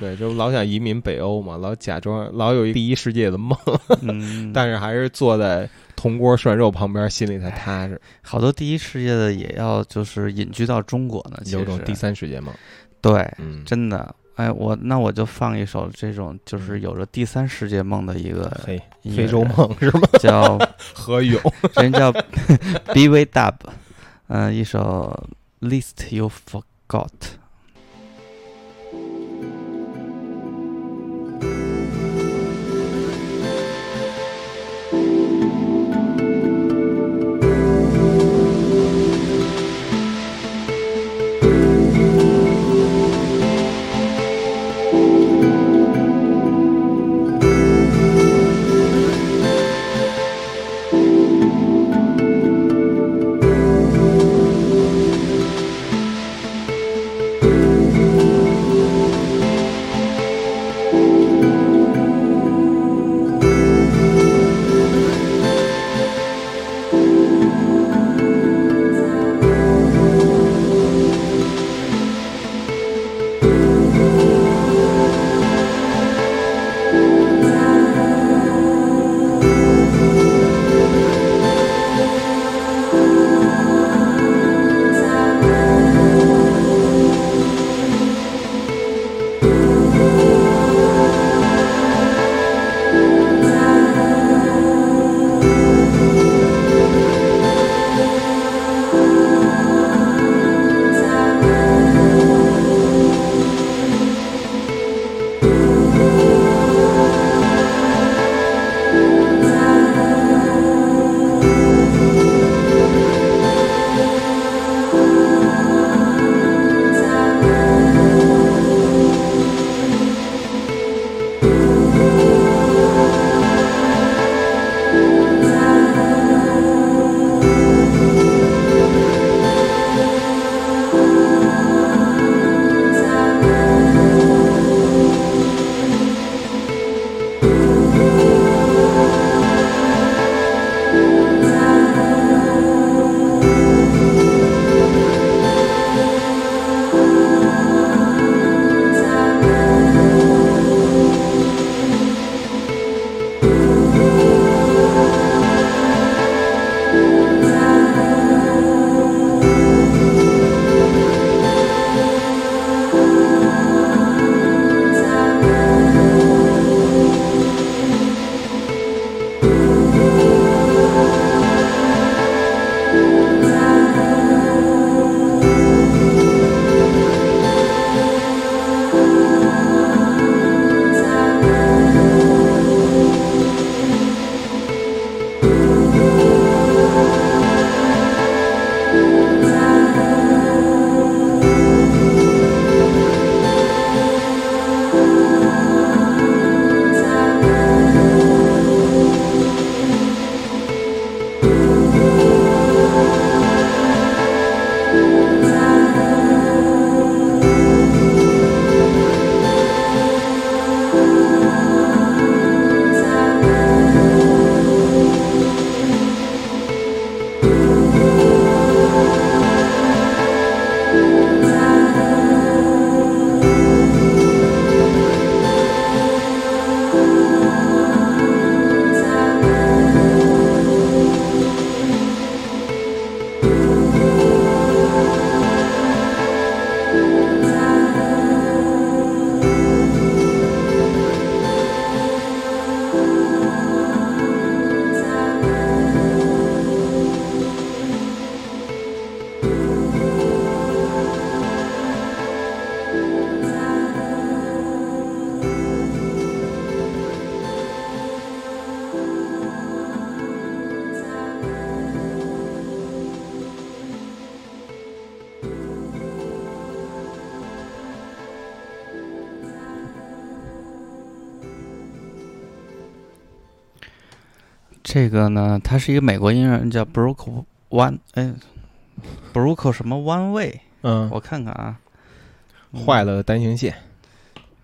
对，就老想移民北欧嘛，老假装老有一第一世界的梦，嗯、但是还是坐在铜锅涮肉旁边，心里才踏实。好多第一世界的也要就是隐居到中国呢，有种第三世界梦。对，嗯、真的。哎，我那我就放一首这种就是有着第三世界梦的一个非洲梦是吗？叫何勇，人叫 B V Dub， 嗯、呃，一首 List You Forgot。这个呢，他是一个美国音乐人，叫 Brooke One， 哎 ，Brooke 什么 One Way？ 嗯，我看看啊，坏了单行线。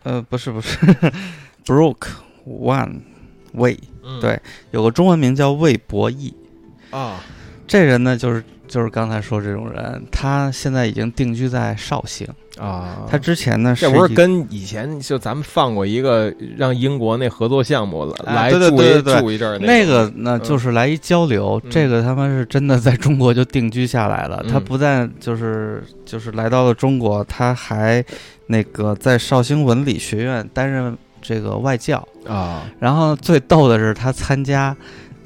呃，不是不是，Brooke One Way，、嗯、对，有个中文名叫魏博义啊。这人呢，就是就是刚才说这种人，他现在已经定居在绍兴啊。他之前呢，这不是跟以前就咱们放过一个让英国那合作项目了、啊、来住一对对对对住一阵儿、那个，那个呢、嗯、就是来一交流。这个他们是真的在中国就定居下来了，嗯、他不但就是就是来到了中国，他还那个在绍兴文理学院担任这个外教啊。然后最逗的是，他参加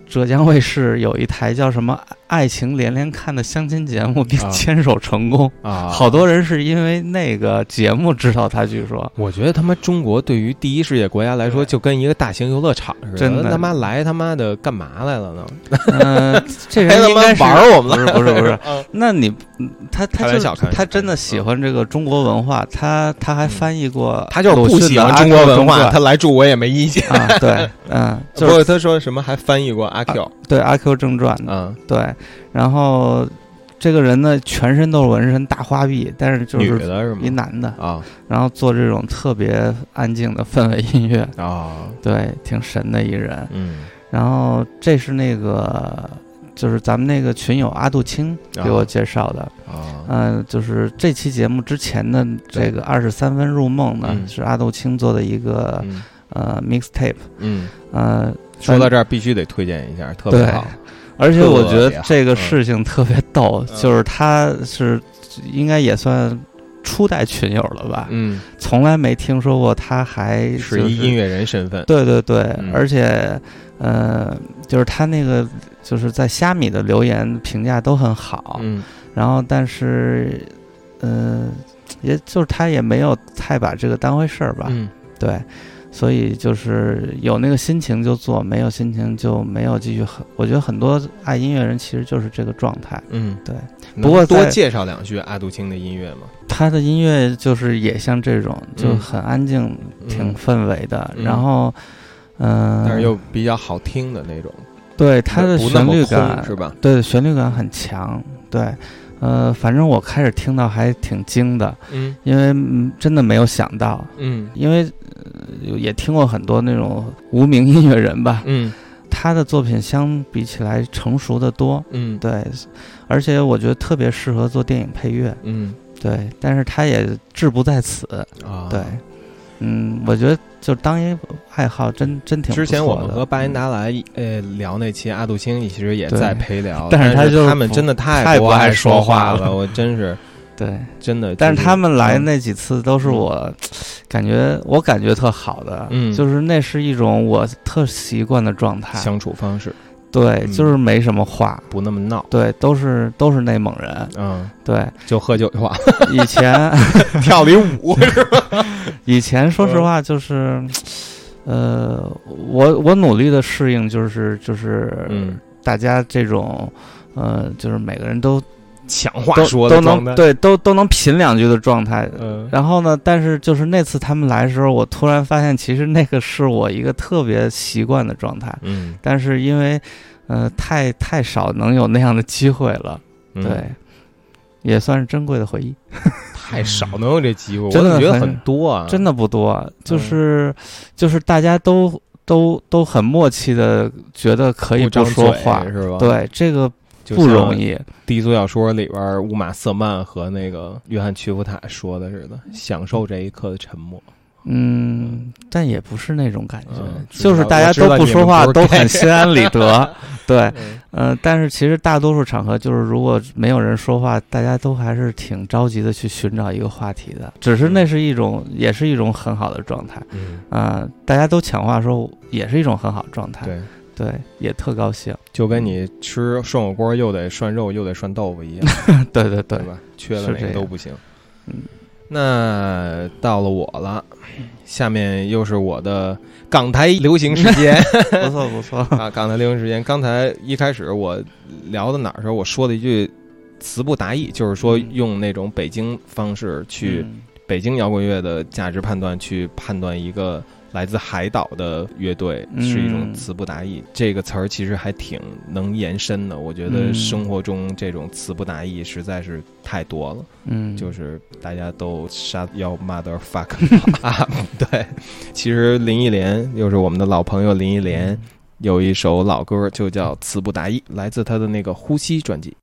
浙江卫视有一台叫什么爱情连连看的相亲节目，并牵手成功啊！好多人是因为那个节目知道他。据说我觉得他妈中国对于第一世界国家来说就跟一个大型游乐场似的，真的他妈来他妈的干嘛来了呢？呃、这人应该是玩我们了，不是不是不是？那你他他就他真的喜欢这个中国文化，他他还翻译过、嗯，他就是不喜欢中国文化，他来住我也没意见啊。对，嗯、啊，不过他说什么还翻译过阿 Q，、啊、对阿 Q 正传，嗯，对。然后这个人呢，全身都是纹身，大花臂，但是就是一男的啊。然后做这种特别安静的氛围音乐啊，对，挺神的一人。嗯，然后这是那个就是咱们那个群友阿杜青给我介绍的啊。嗯、呃，就是这期节目之前的这个二十三分入梦呢，嗯、是阿杜青做的一个、嗯、呃 mixtape。嗯，呃，说到这儿必须得推荐一下，特别好。而且我觉得这个事情特别逗，就是他是应该也算初代群友了吧？嗯，从来没听说过他还、就是、是一音乐人身份。对对对，嗯、而且呃，就是他那个就是在虾米的留言评价都很好，嗯，然后但是呃，也就是他也没有太把这个当回事儿吧？嗯，对。所以就是有那个心情就做，没有心情就没有继续。很，我觉得很多爱音乐人其实就是这个状态。嗯，对。不过多介绍两句阿杜青的音乐吗？他的音乐就是也像这种，就很安静，嗯、挺氛围的。嗯、然后，嗯、呃，但是又比较好听的那种。对，他的旋律感是吧？对，旋律感很强。对。呃，反正我开始听到还挺惊的，嗯，因为、嗯、真的没有想到，嗯，因为、呃、也听过很多那种无名音乐人吧，嗯，他的作品相比起来成熟的多，嗯，对，而且我觉得特别适合做电影配乐，嗯，对，但是他也志不在此啊，对，嗯，我觉得就当一爱好真真挺不错的。之前我们和巴音达莱、嗯、呃聊那期阿杜青，其实也在陪聊，但是他就他们真的太不爱说话了，我真是对真的。但是他们来那几次都是我、嗯、感觉我感觉特好的，嗯，就是那是一种我特习惯的状态相处方式。对、嗯，就是没什么话，不那么闹。对，都是都是内蒙人。嗯，对，就喝酒的话，以前跳了一舞是吧？以前说实话就是，呃，我我努力的适应，就是就是、嗯、大家这种，呃，就是每个人都抢话说的状态，都能对都都能品两句的状态、嗯。然后呢，但是就是那次他们来的时候，我突然发现，其实那个是我一个特别习惯的状态。嗯，但是因为呃太太少能有那样的机会了，对，嗯、也算是珍贵的回忆。太少能有这机会，真的我觉得很多啊，真的不多，就是、嗯、就是大家都都都很默契的觉得可以不说话不是吧？对这个。不容易，低俗小说里边乌玛瑟曼和那个约翰屈伏塔说的似的，享受这一刻的沉默。嗯，但也不是那种感觉，嗯、就是大家都不说话，都很心安理得。对，嗯、呃，但是其实大多数场合，就是如果没有人说话，大家都还是挺着急的去寻找一个话题的。只是那是一种，嗯、也是一种很好的状态。嗯，啊、呃，大家都抢话说，也是一种很好的状态。对。对，也特高兴，就跟你吃涮火锅又得涮肉又得涮豆腐一样，对对 对, 对吧？缺了哪个都不行。嗯，那到了我了，下面又是我的港台流行时间，不错不错啊！港台流行时间，刚才一开始我聊到哪儿时候，我说了一句词不达意，就是说用那种北京方式去、嗯、北京摇滚乐的价值判断去判断一个。来自海岛的乐队是一种词不达意、嗯、这个词儿其实还挺能延伸的，我觉得生活中这种词不达意实在是太多了，嗯，就是大家都 shut your mother fuck up 对，其实林忆莲又是我们的老朋友林忆莲、嗯、有一首老歌就叫词不达意，来自她的那个呼吸专辑。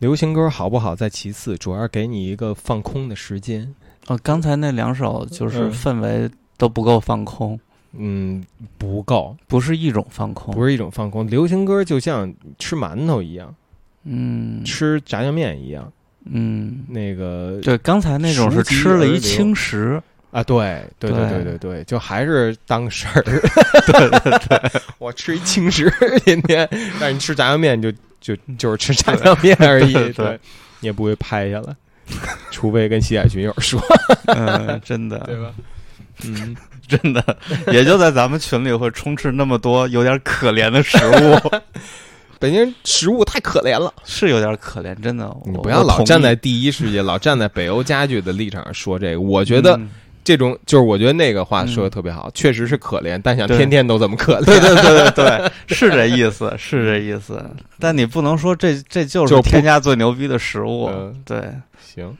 流行歌好不好在其次，主要给你一个放空的时间。哦，刚才那两首就是氛围都不够放空。嗯，不够，不是一种放空，不是一种放空。流行歌就像吃馒头一样，嗯，吃炸酱面一样，嗯，那个对，刚才那种是吃了一青食啊，对对对对对对，就还是当事儿，对对对，我吃一青食今天，但是你吃炸酱面就就就是吃炸酱面而已，对，对对对你也不会拍下来，除非跟西海群友说，嗯，真的，对吧？嗯，真的，也就在咱们群里会充斥那么多有点可怜的食物。北京食物太可怜了，是有点可怜，真的。你不要老站在第一世界，老站在北欧家具的立场上说这个。我觉得这种、嗯、就是，我觉得那个话说的特别好、嗯，确实是可怜，但想天天都这么可怜。对对对对对，是这意思，是这意思。但你不能说这这就是天下最牛逼的食物。呃、对，行。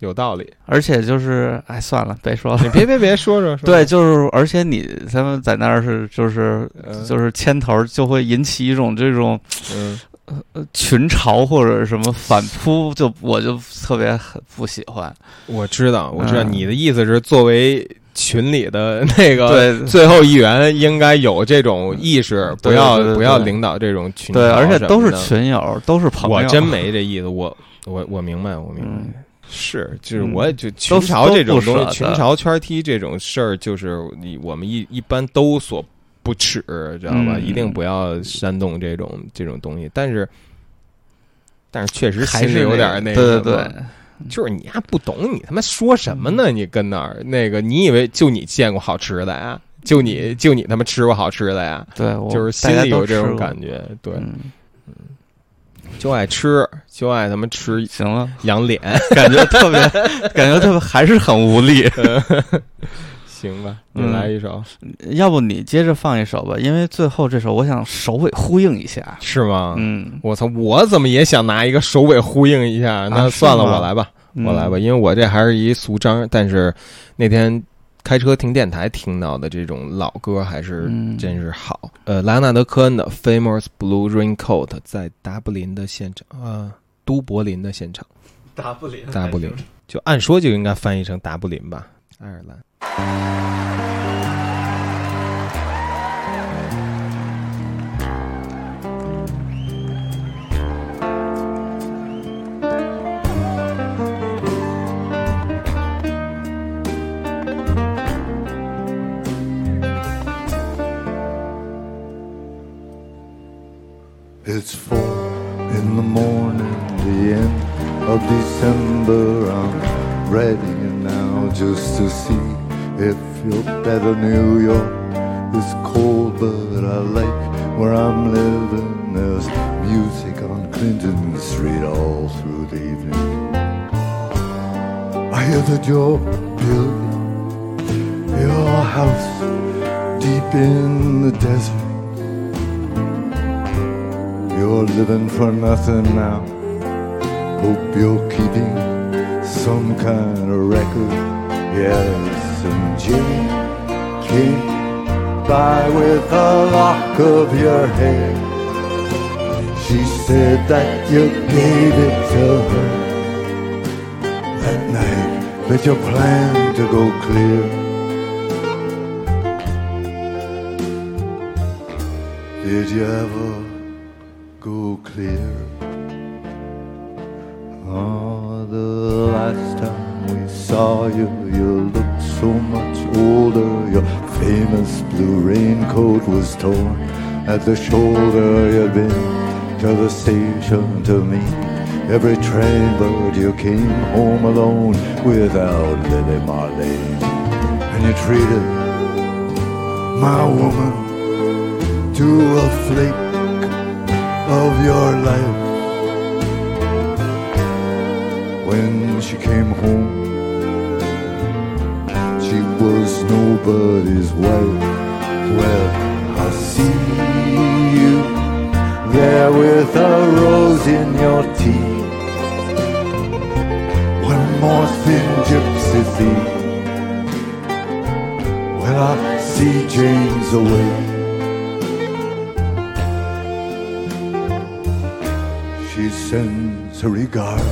有道理，而且就是，哎，算了，别说了，你别别别说着。对，就是，而且你咱们在那儿是，就是、呃，就是牵头就会引起一种这种，嗯、呃，群嘲或者什么反扑，就我就特别很不喜欢。我知道，我知道、嗯、你的意思是，作为群里的那个最后一员，应该有这种意识，不要不要领导这种群嘲。对，而且都是群友，都是朋友。我真没这意思，我我我明白，我明白。嗯是，就是我也就群嘲这种东西，嗯、群嘲圈踢这种事儿，就是你我们一一般都所不耻，知道吧、嗯？一定不要煽动这种这种东西。但是，但是确实还是有点那个，对对对，就是你还不懂，你他妈说什么呢？你跟那儿那个，你以为就你见过好吃的呀？就你就你他妈吃过好吃的呀？对，就是心里有这种感觉，对。嗯就爱吃，就爱他们吃，行了，养脸，感觉特别，感觉特别，还是很无力。行吧，你来一首、嗯，要不你接着放一首吧，因为最后这首我想首尾呼应一下，是吗？嗯，我操，我怎么也想拿一个首尾呼应一下？那算了，啊、我来吧、嗯，我来吧，因为我这还是一俗章，但是那天开车听电台听到的这种老歌还是真是好。嗯、呃，莱昂纳德·科恩的《Famous Blue Raincoat》在达布林的现场，呃，都柏林的现场。达布林，达布林，就按说就应该翻译成达布林吧，爱尔兰。It's four in the morning, the end of December. I'm ready now just to see if you're better. New York is cold, but I like where I'm living. There's music on Clinton Street all through the evening. I hear that you're building your house deep in the desert. You're living for nothing now. Hope you're keeping some kind of record. Yes, and Jimmy came by with a lock of your hair. She said that you gave it to her that night, that your plan to go clear. Did you ever go clear? Oh, the last time we saw you, you looked so much older. Your famous blue raincoat was torn at the shoulder. You'd been to the station to meet every train, but you came home alone without Lily Marley. And you treated my woman to a flake of your life. When she came home, she was nobody's wife. Well, I see you there with a rose in your tea, one more thin gypsy thief. Well, I see James away. She sends a regard.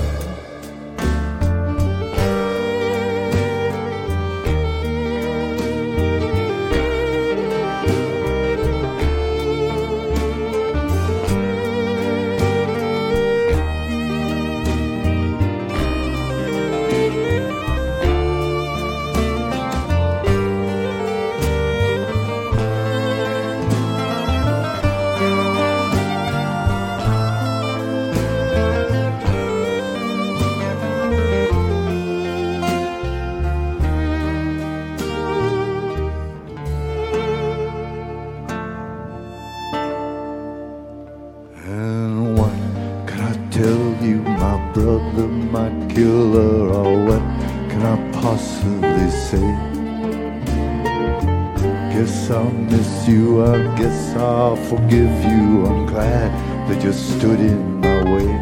guess I'll miss you, I guess I'll forgive you. I'm glad that you stood in my way.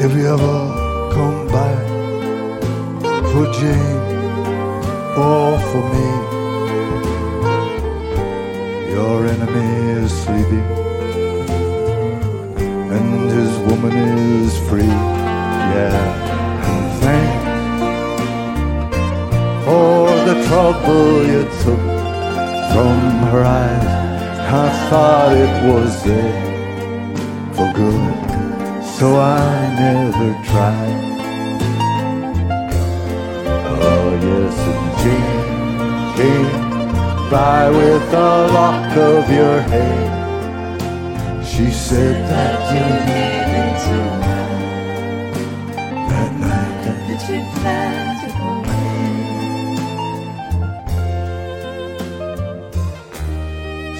If you ever come by for Jane or for me, your enemy is sleeping and his woman is free. Yeah.For the trouble you took from her eyes, I thought it was there for good, so I never tried. Oh yes, and Jane came by with a lock of your hair. She said that you gave it to her that night, that you planned to go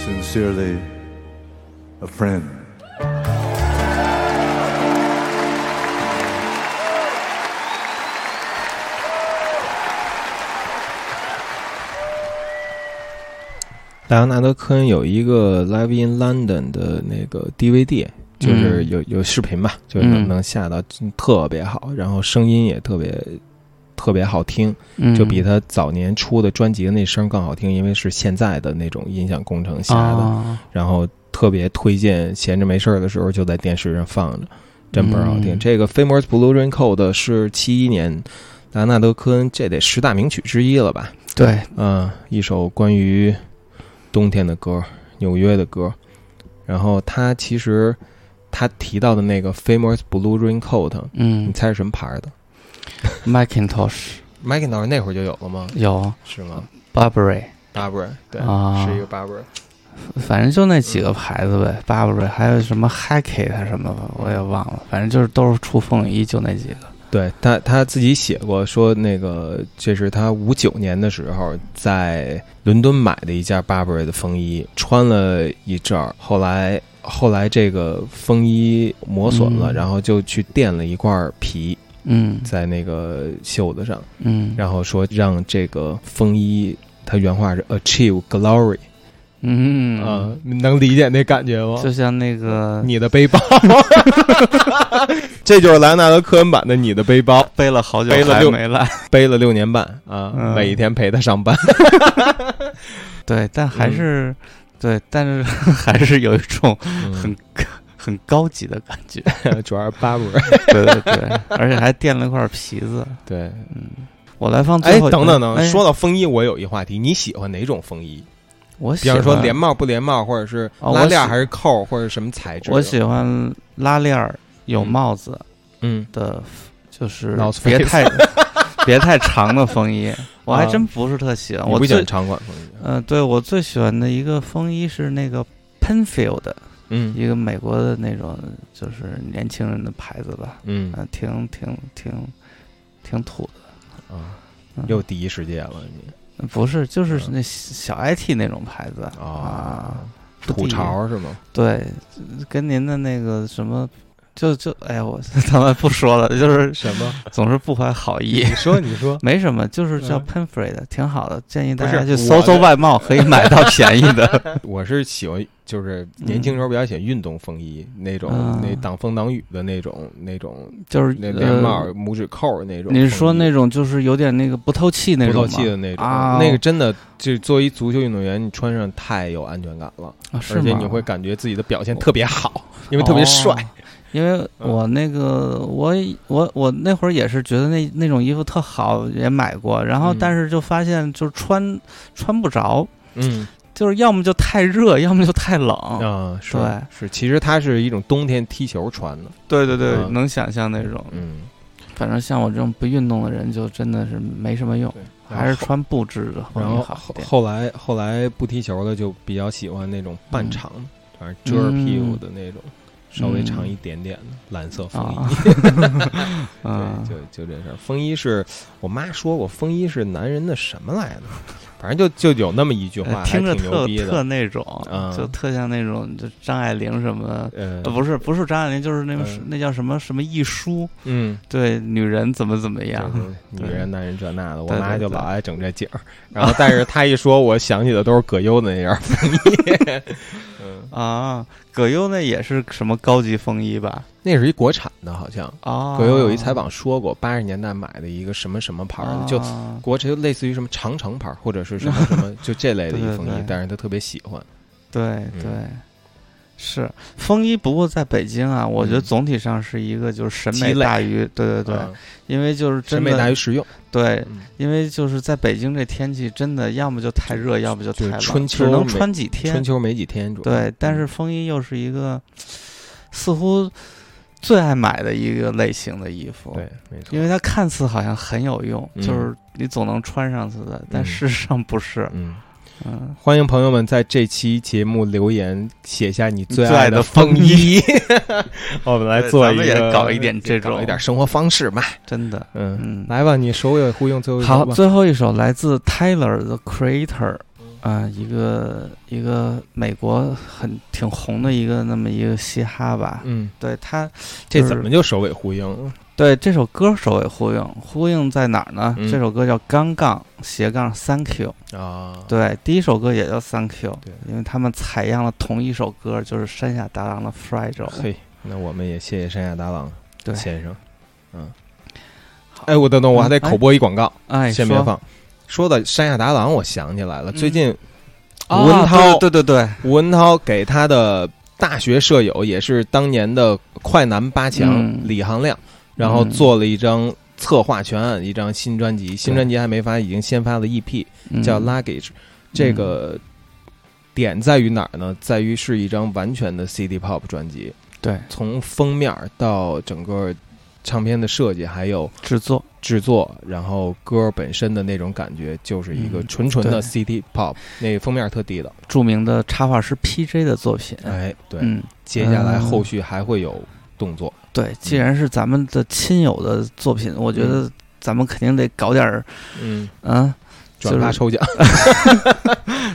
away.Sincerely, a friend. 戴安娜德·科恩有一个 Live in London 的那个 D V D， 就是有、嗯、有视频吧，就是能能下到、嗯、特别好，然后声音也特别。特别好听，就比他早年出的专辑的那声更好听，因为是现在的那种音响工程下的、哦、然后特别推荐，闲着没事的时候就在电视上放着，真不好听、嗯、这个 Famous Blue Rain Code 是七一年达纳德科恩，这得十大名曲之一了吧，对，嗯，一首关于冬天的歌，纽约的歌，然后他其实他提到的那个 Famous Blue Rain Code， 嗯，你猜是什么牌的？Macintosh， Macintosh 那会儿就有了吗？有，是吗 ？Burberry， Burberry， 对、啊，是一个 Burberry。反正就那几个牌子呗、嗯、，Burberry 还有什么 Hackett 什么的，我也忘了。反正就是都是出风衣，就那几个。对他他自己写过说，那个这是他五九年的时候在伦敦买的一件 Burberry 的风衣，穿了一阵儿，后来后来这个风衣磨损了，嗯、然后就去垫了一块皮。嗯，在那个袖子上，嗯，然后说让这个风衣，它原话是 achieve glory， 嗯啊、呃，能理解那感觉吗？就像那个你的背包，这就是莱昂纳德·科恩版的你的背包，背了好久，背了六没了，背了六年半啊、嗯，每一天陪他上班，对，但还是、嗯、对，但是还是有一种很。嗯很高级的感觉，主要是巴布尔，对对对，而且还垫了一块皮子。对，嗯，我来放最后。哎，等等等、哎，说到风衣，我有一话题，你喜欢哪种风衣？我喜欢，比方说连帽不连帽，或者是拉链还是扣，哦、或者什么材质？我喜欢拉链有帽子，嗯的，就是别太、嗯、别太长的风衣，我还真不是特喜欢。啊、我不喜欢长款风衣。嗯、呃，对我最喜欢的一个风衣是那个 Penfield 的。嗯，一个美国的那种就是年轻人的牌子吧，嗯，啊、挺挺挺挺土的啊、嗯，又第一世界了你？不是，就是那小 I T 那种牌子、嗯、啊，土潮是吗？对，跟您的那个什么，就就哎呀，我咱们不说了，就是什么，总是不怀好意。你说你说，没什么，就是叫 Penfrey 的、嗯，挺好的，建议大家去搜搜外贸，可以买到便宜的。我是喜欢。就是年轻时候比较喜欢运动风衣、嗯、那种、嗯，那挡风挡雨的那种，那种就是那连帽、呃、拇指扣那种。你是说那种就是有点那个不透气那种吗？不透气的那种，啊、那个真的，就作为足球运动员，你穿上太有安全感了、啊，而且你会感觉自己的表现特别好，因为特别帅。哦、因为我那个我我我那会儿也是觉得那那种衣服特好，也买过，然后但是就发现就穿、嗯、穿不着，嗯。就是要么就太热，要么就太冷啊！是对是，其实它是一种冬天踢球穿的。对对对，嗯、能想象那种。嗯，反正像我这种不运动的人，就真的是没什么用，还是穿布制的。然后后后来后来不踢球的就比较喜欢那种半长，反、嗯、正遮着屁股的那种，嗯、稍微长一点点的、嗯、蓝色风衣。啊、对，就就这事儿。风衣是我妈说过，风衣是男人的什么来的？反正就就有那么一句话，听着特特那种、嗯，就特像那种就张爱玲什么，嗯、不是不是张爱玲，就是那、嗯、那叫什么什么一书，嗯，对，女人怎么怎么样，女人男人这那的，我妈就老爱整这景儿，然后但是她一说，我想起的都是葛优的那件风衣，嗯啊，葛优那也是什么高级风衣吧？那是一国产的，好像啊。葛优有一采访说过，八十年代买的一个什么什么牌的，就国产，就类似于什么长城牌或者是什么什么，就这类的一风衣，但是他特别喜欢。对对，是风衣。不过在北京啊，我觉得总体上是一个就是审美大于，对对对，因为就是审美大于实用。对，因为就是在北京这天气真的，要么就太热，要么就太冷，春秋只能穿几天，春秋没几天。对，但是风衣又是一个似乎最爱买的一个类型的衣服，对，没错，因为它看似好像很有用，嗯、就是你总能穿上它的，但事实上不是。嗯，嗯，欢迎朋友们在这期节目留言，写下你最爱的风衣。我们来做一个，咱们也搞一点这种，搞一点生活方式嘛，真的。嗯，嗯，来吧，你首尾呼应最后一首吧。好，最后一首来自 Tyler 的 Creator。啊、呃，一个一个美国很挺红的一个那么一个嘻哈吧，嗯，对他、就是、这怎么就首尾呼应？对，这首歌首尾呼应，呼应在哪儿呢？嗯、这首歌叫刚杠斜杠 Thank You 啊，对，第一首歌也叫 Thank You， 因为他们采样了同一首歌，就是山下达郎的 Fragile。嘿，那我们也谢谢山下达郎先生，嗯，哎，我等等，我还得口播一广告，哎，先别放。哎，说到山下达郎，我想起来了，最近吴文涛、嗯、对对对，吴文涛给他的大学舍友，也是当年的快男八强、嗯、李行亮，然后做了一张策划全案，一张新专辑，新专辑还没发，已经先发了 E P、嗯、叫 Luggage。 这个点在于哪儿呢？在于是一张完全的 City Pop 专辑，对，从封面到整个唱片的设计，还有制作制作，然后歌本身的那种感觉，就是一个纯纯的 City Pop、嗯、那封面特地道，著名的插画师 P J 的作品。哎，对、嗯、接下来后续还会有动作、嗯、对，既然是咱们的亲友的作品、嗯、我觉得咱们肯定得搞点嗯啊转发抽奖、就是、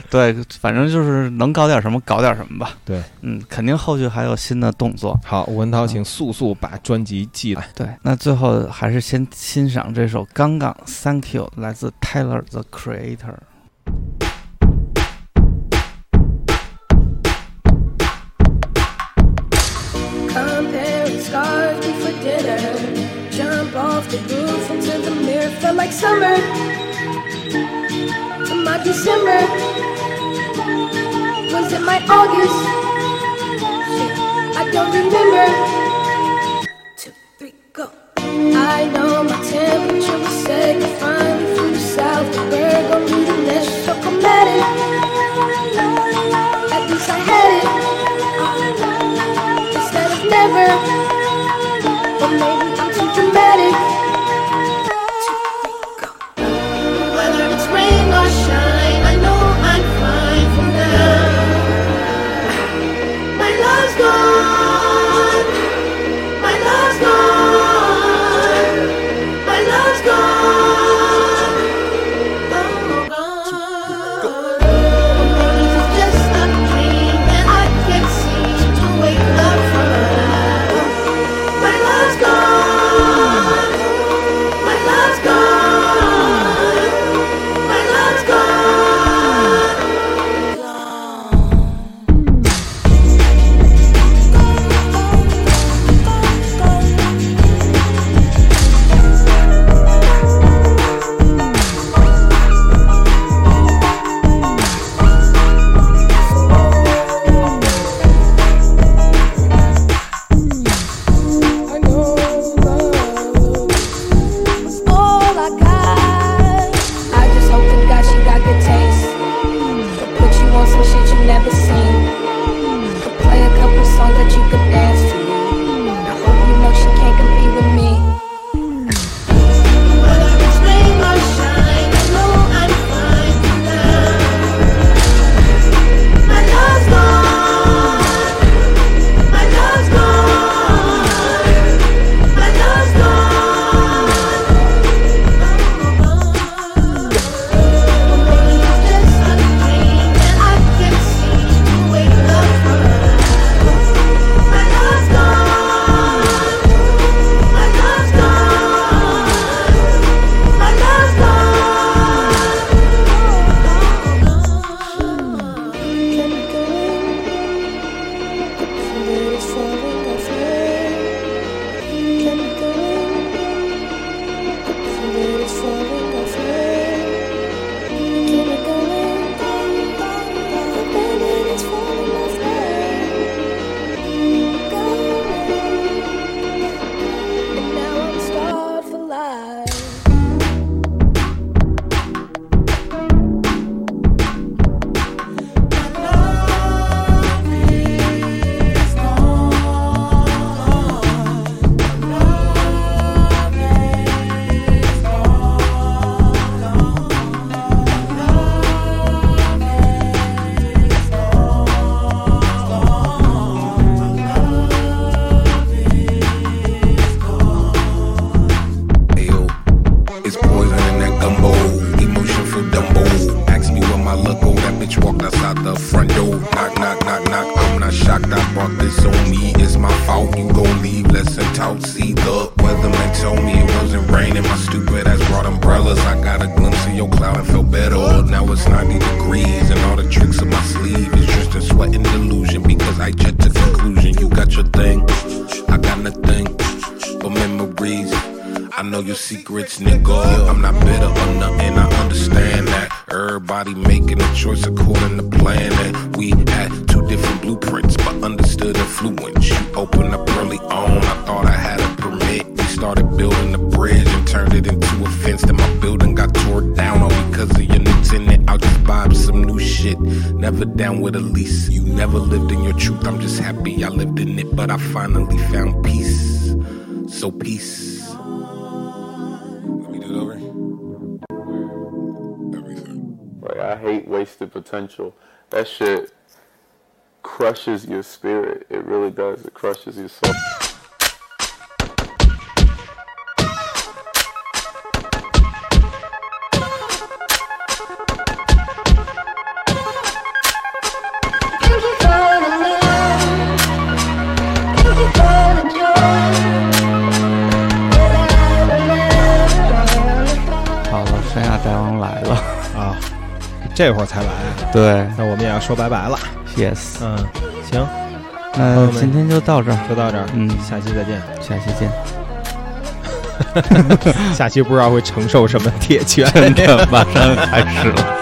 对，反正就是能搞点什么搞点什么吧。对，嗯，肯定后续还有新的动作。好，文涛请速速把专辑寄来、嗯、对，那最后还是先欣赏这首刚刚 Thank You， 来自 Tyler the Creator。Come here and scarf me for dinner, jump off the roof into the mirror, feel like summer to my December. Was it my August? I don't remember. Two, three, go. I know my temperature was set. Finally from the south, but we're gonna be the next chocolate. At least I had it uh, instead of never. But maybe I'm too dramatic. Gone. felt better. Now it's ninety degrees and all the tricks in my sleeve is just a sweat and delusion, because I just took conclusion. You got your thing, I got nothing but memories. I know your secrets, nigga. I'm not bitter or nothing, I understand that. Everybody making a choice according to plan, and we had two different blueprints, but understood influence. You opened up early on, I thought I had a permit. We started building a bridge and turned it into a fence. Then my building got torn down all because of your new tenant. I'll just buy some new shit, never down with a lease. You never lived in your truth, I'm just happy I lived in it. But I finally found peace, so peace. I hate wasted potential. That shit crushes your spirit. It really does. It crushes your soul.这会儿才来，对，那我们也要说拜拜了。Yes， 嗯，行，那今天就到这儿，就到这儿，嗯，下期再见，下期见。下期不知道会承受什么铁拳，真的马上开始了。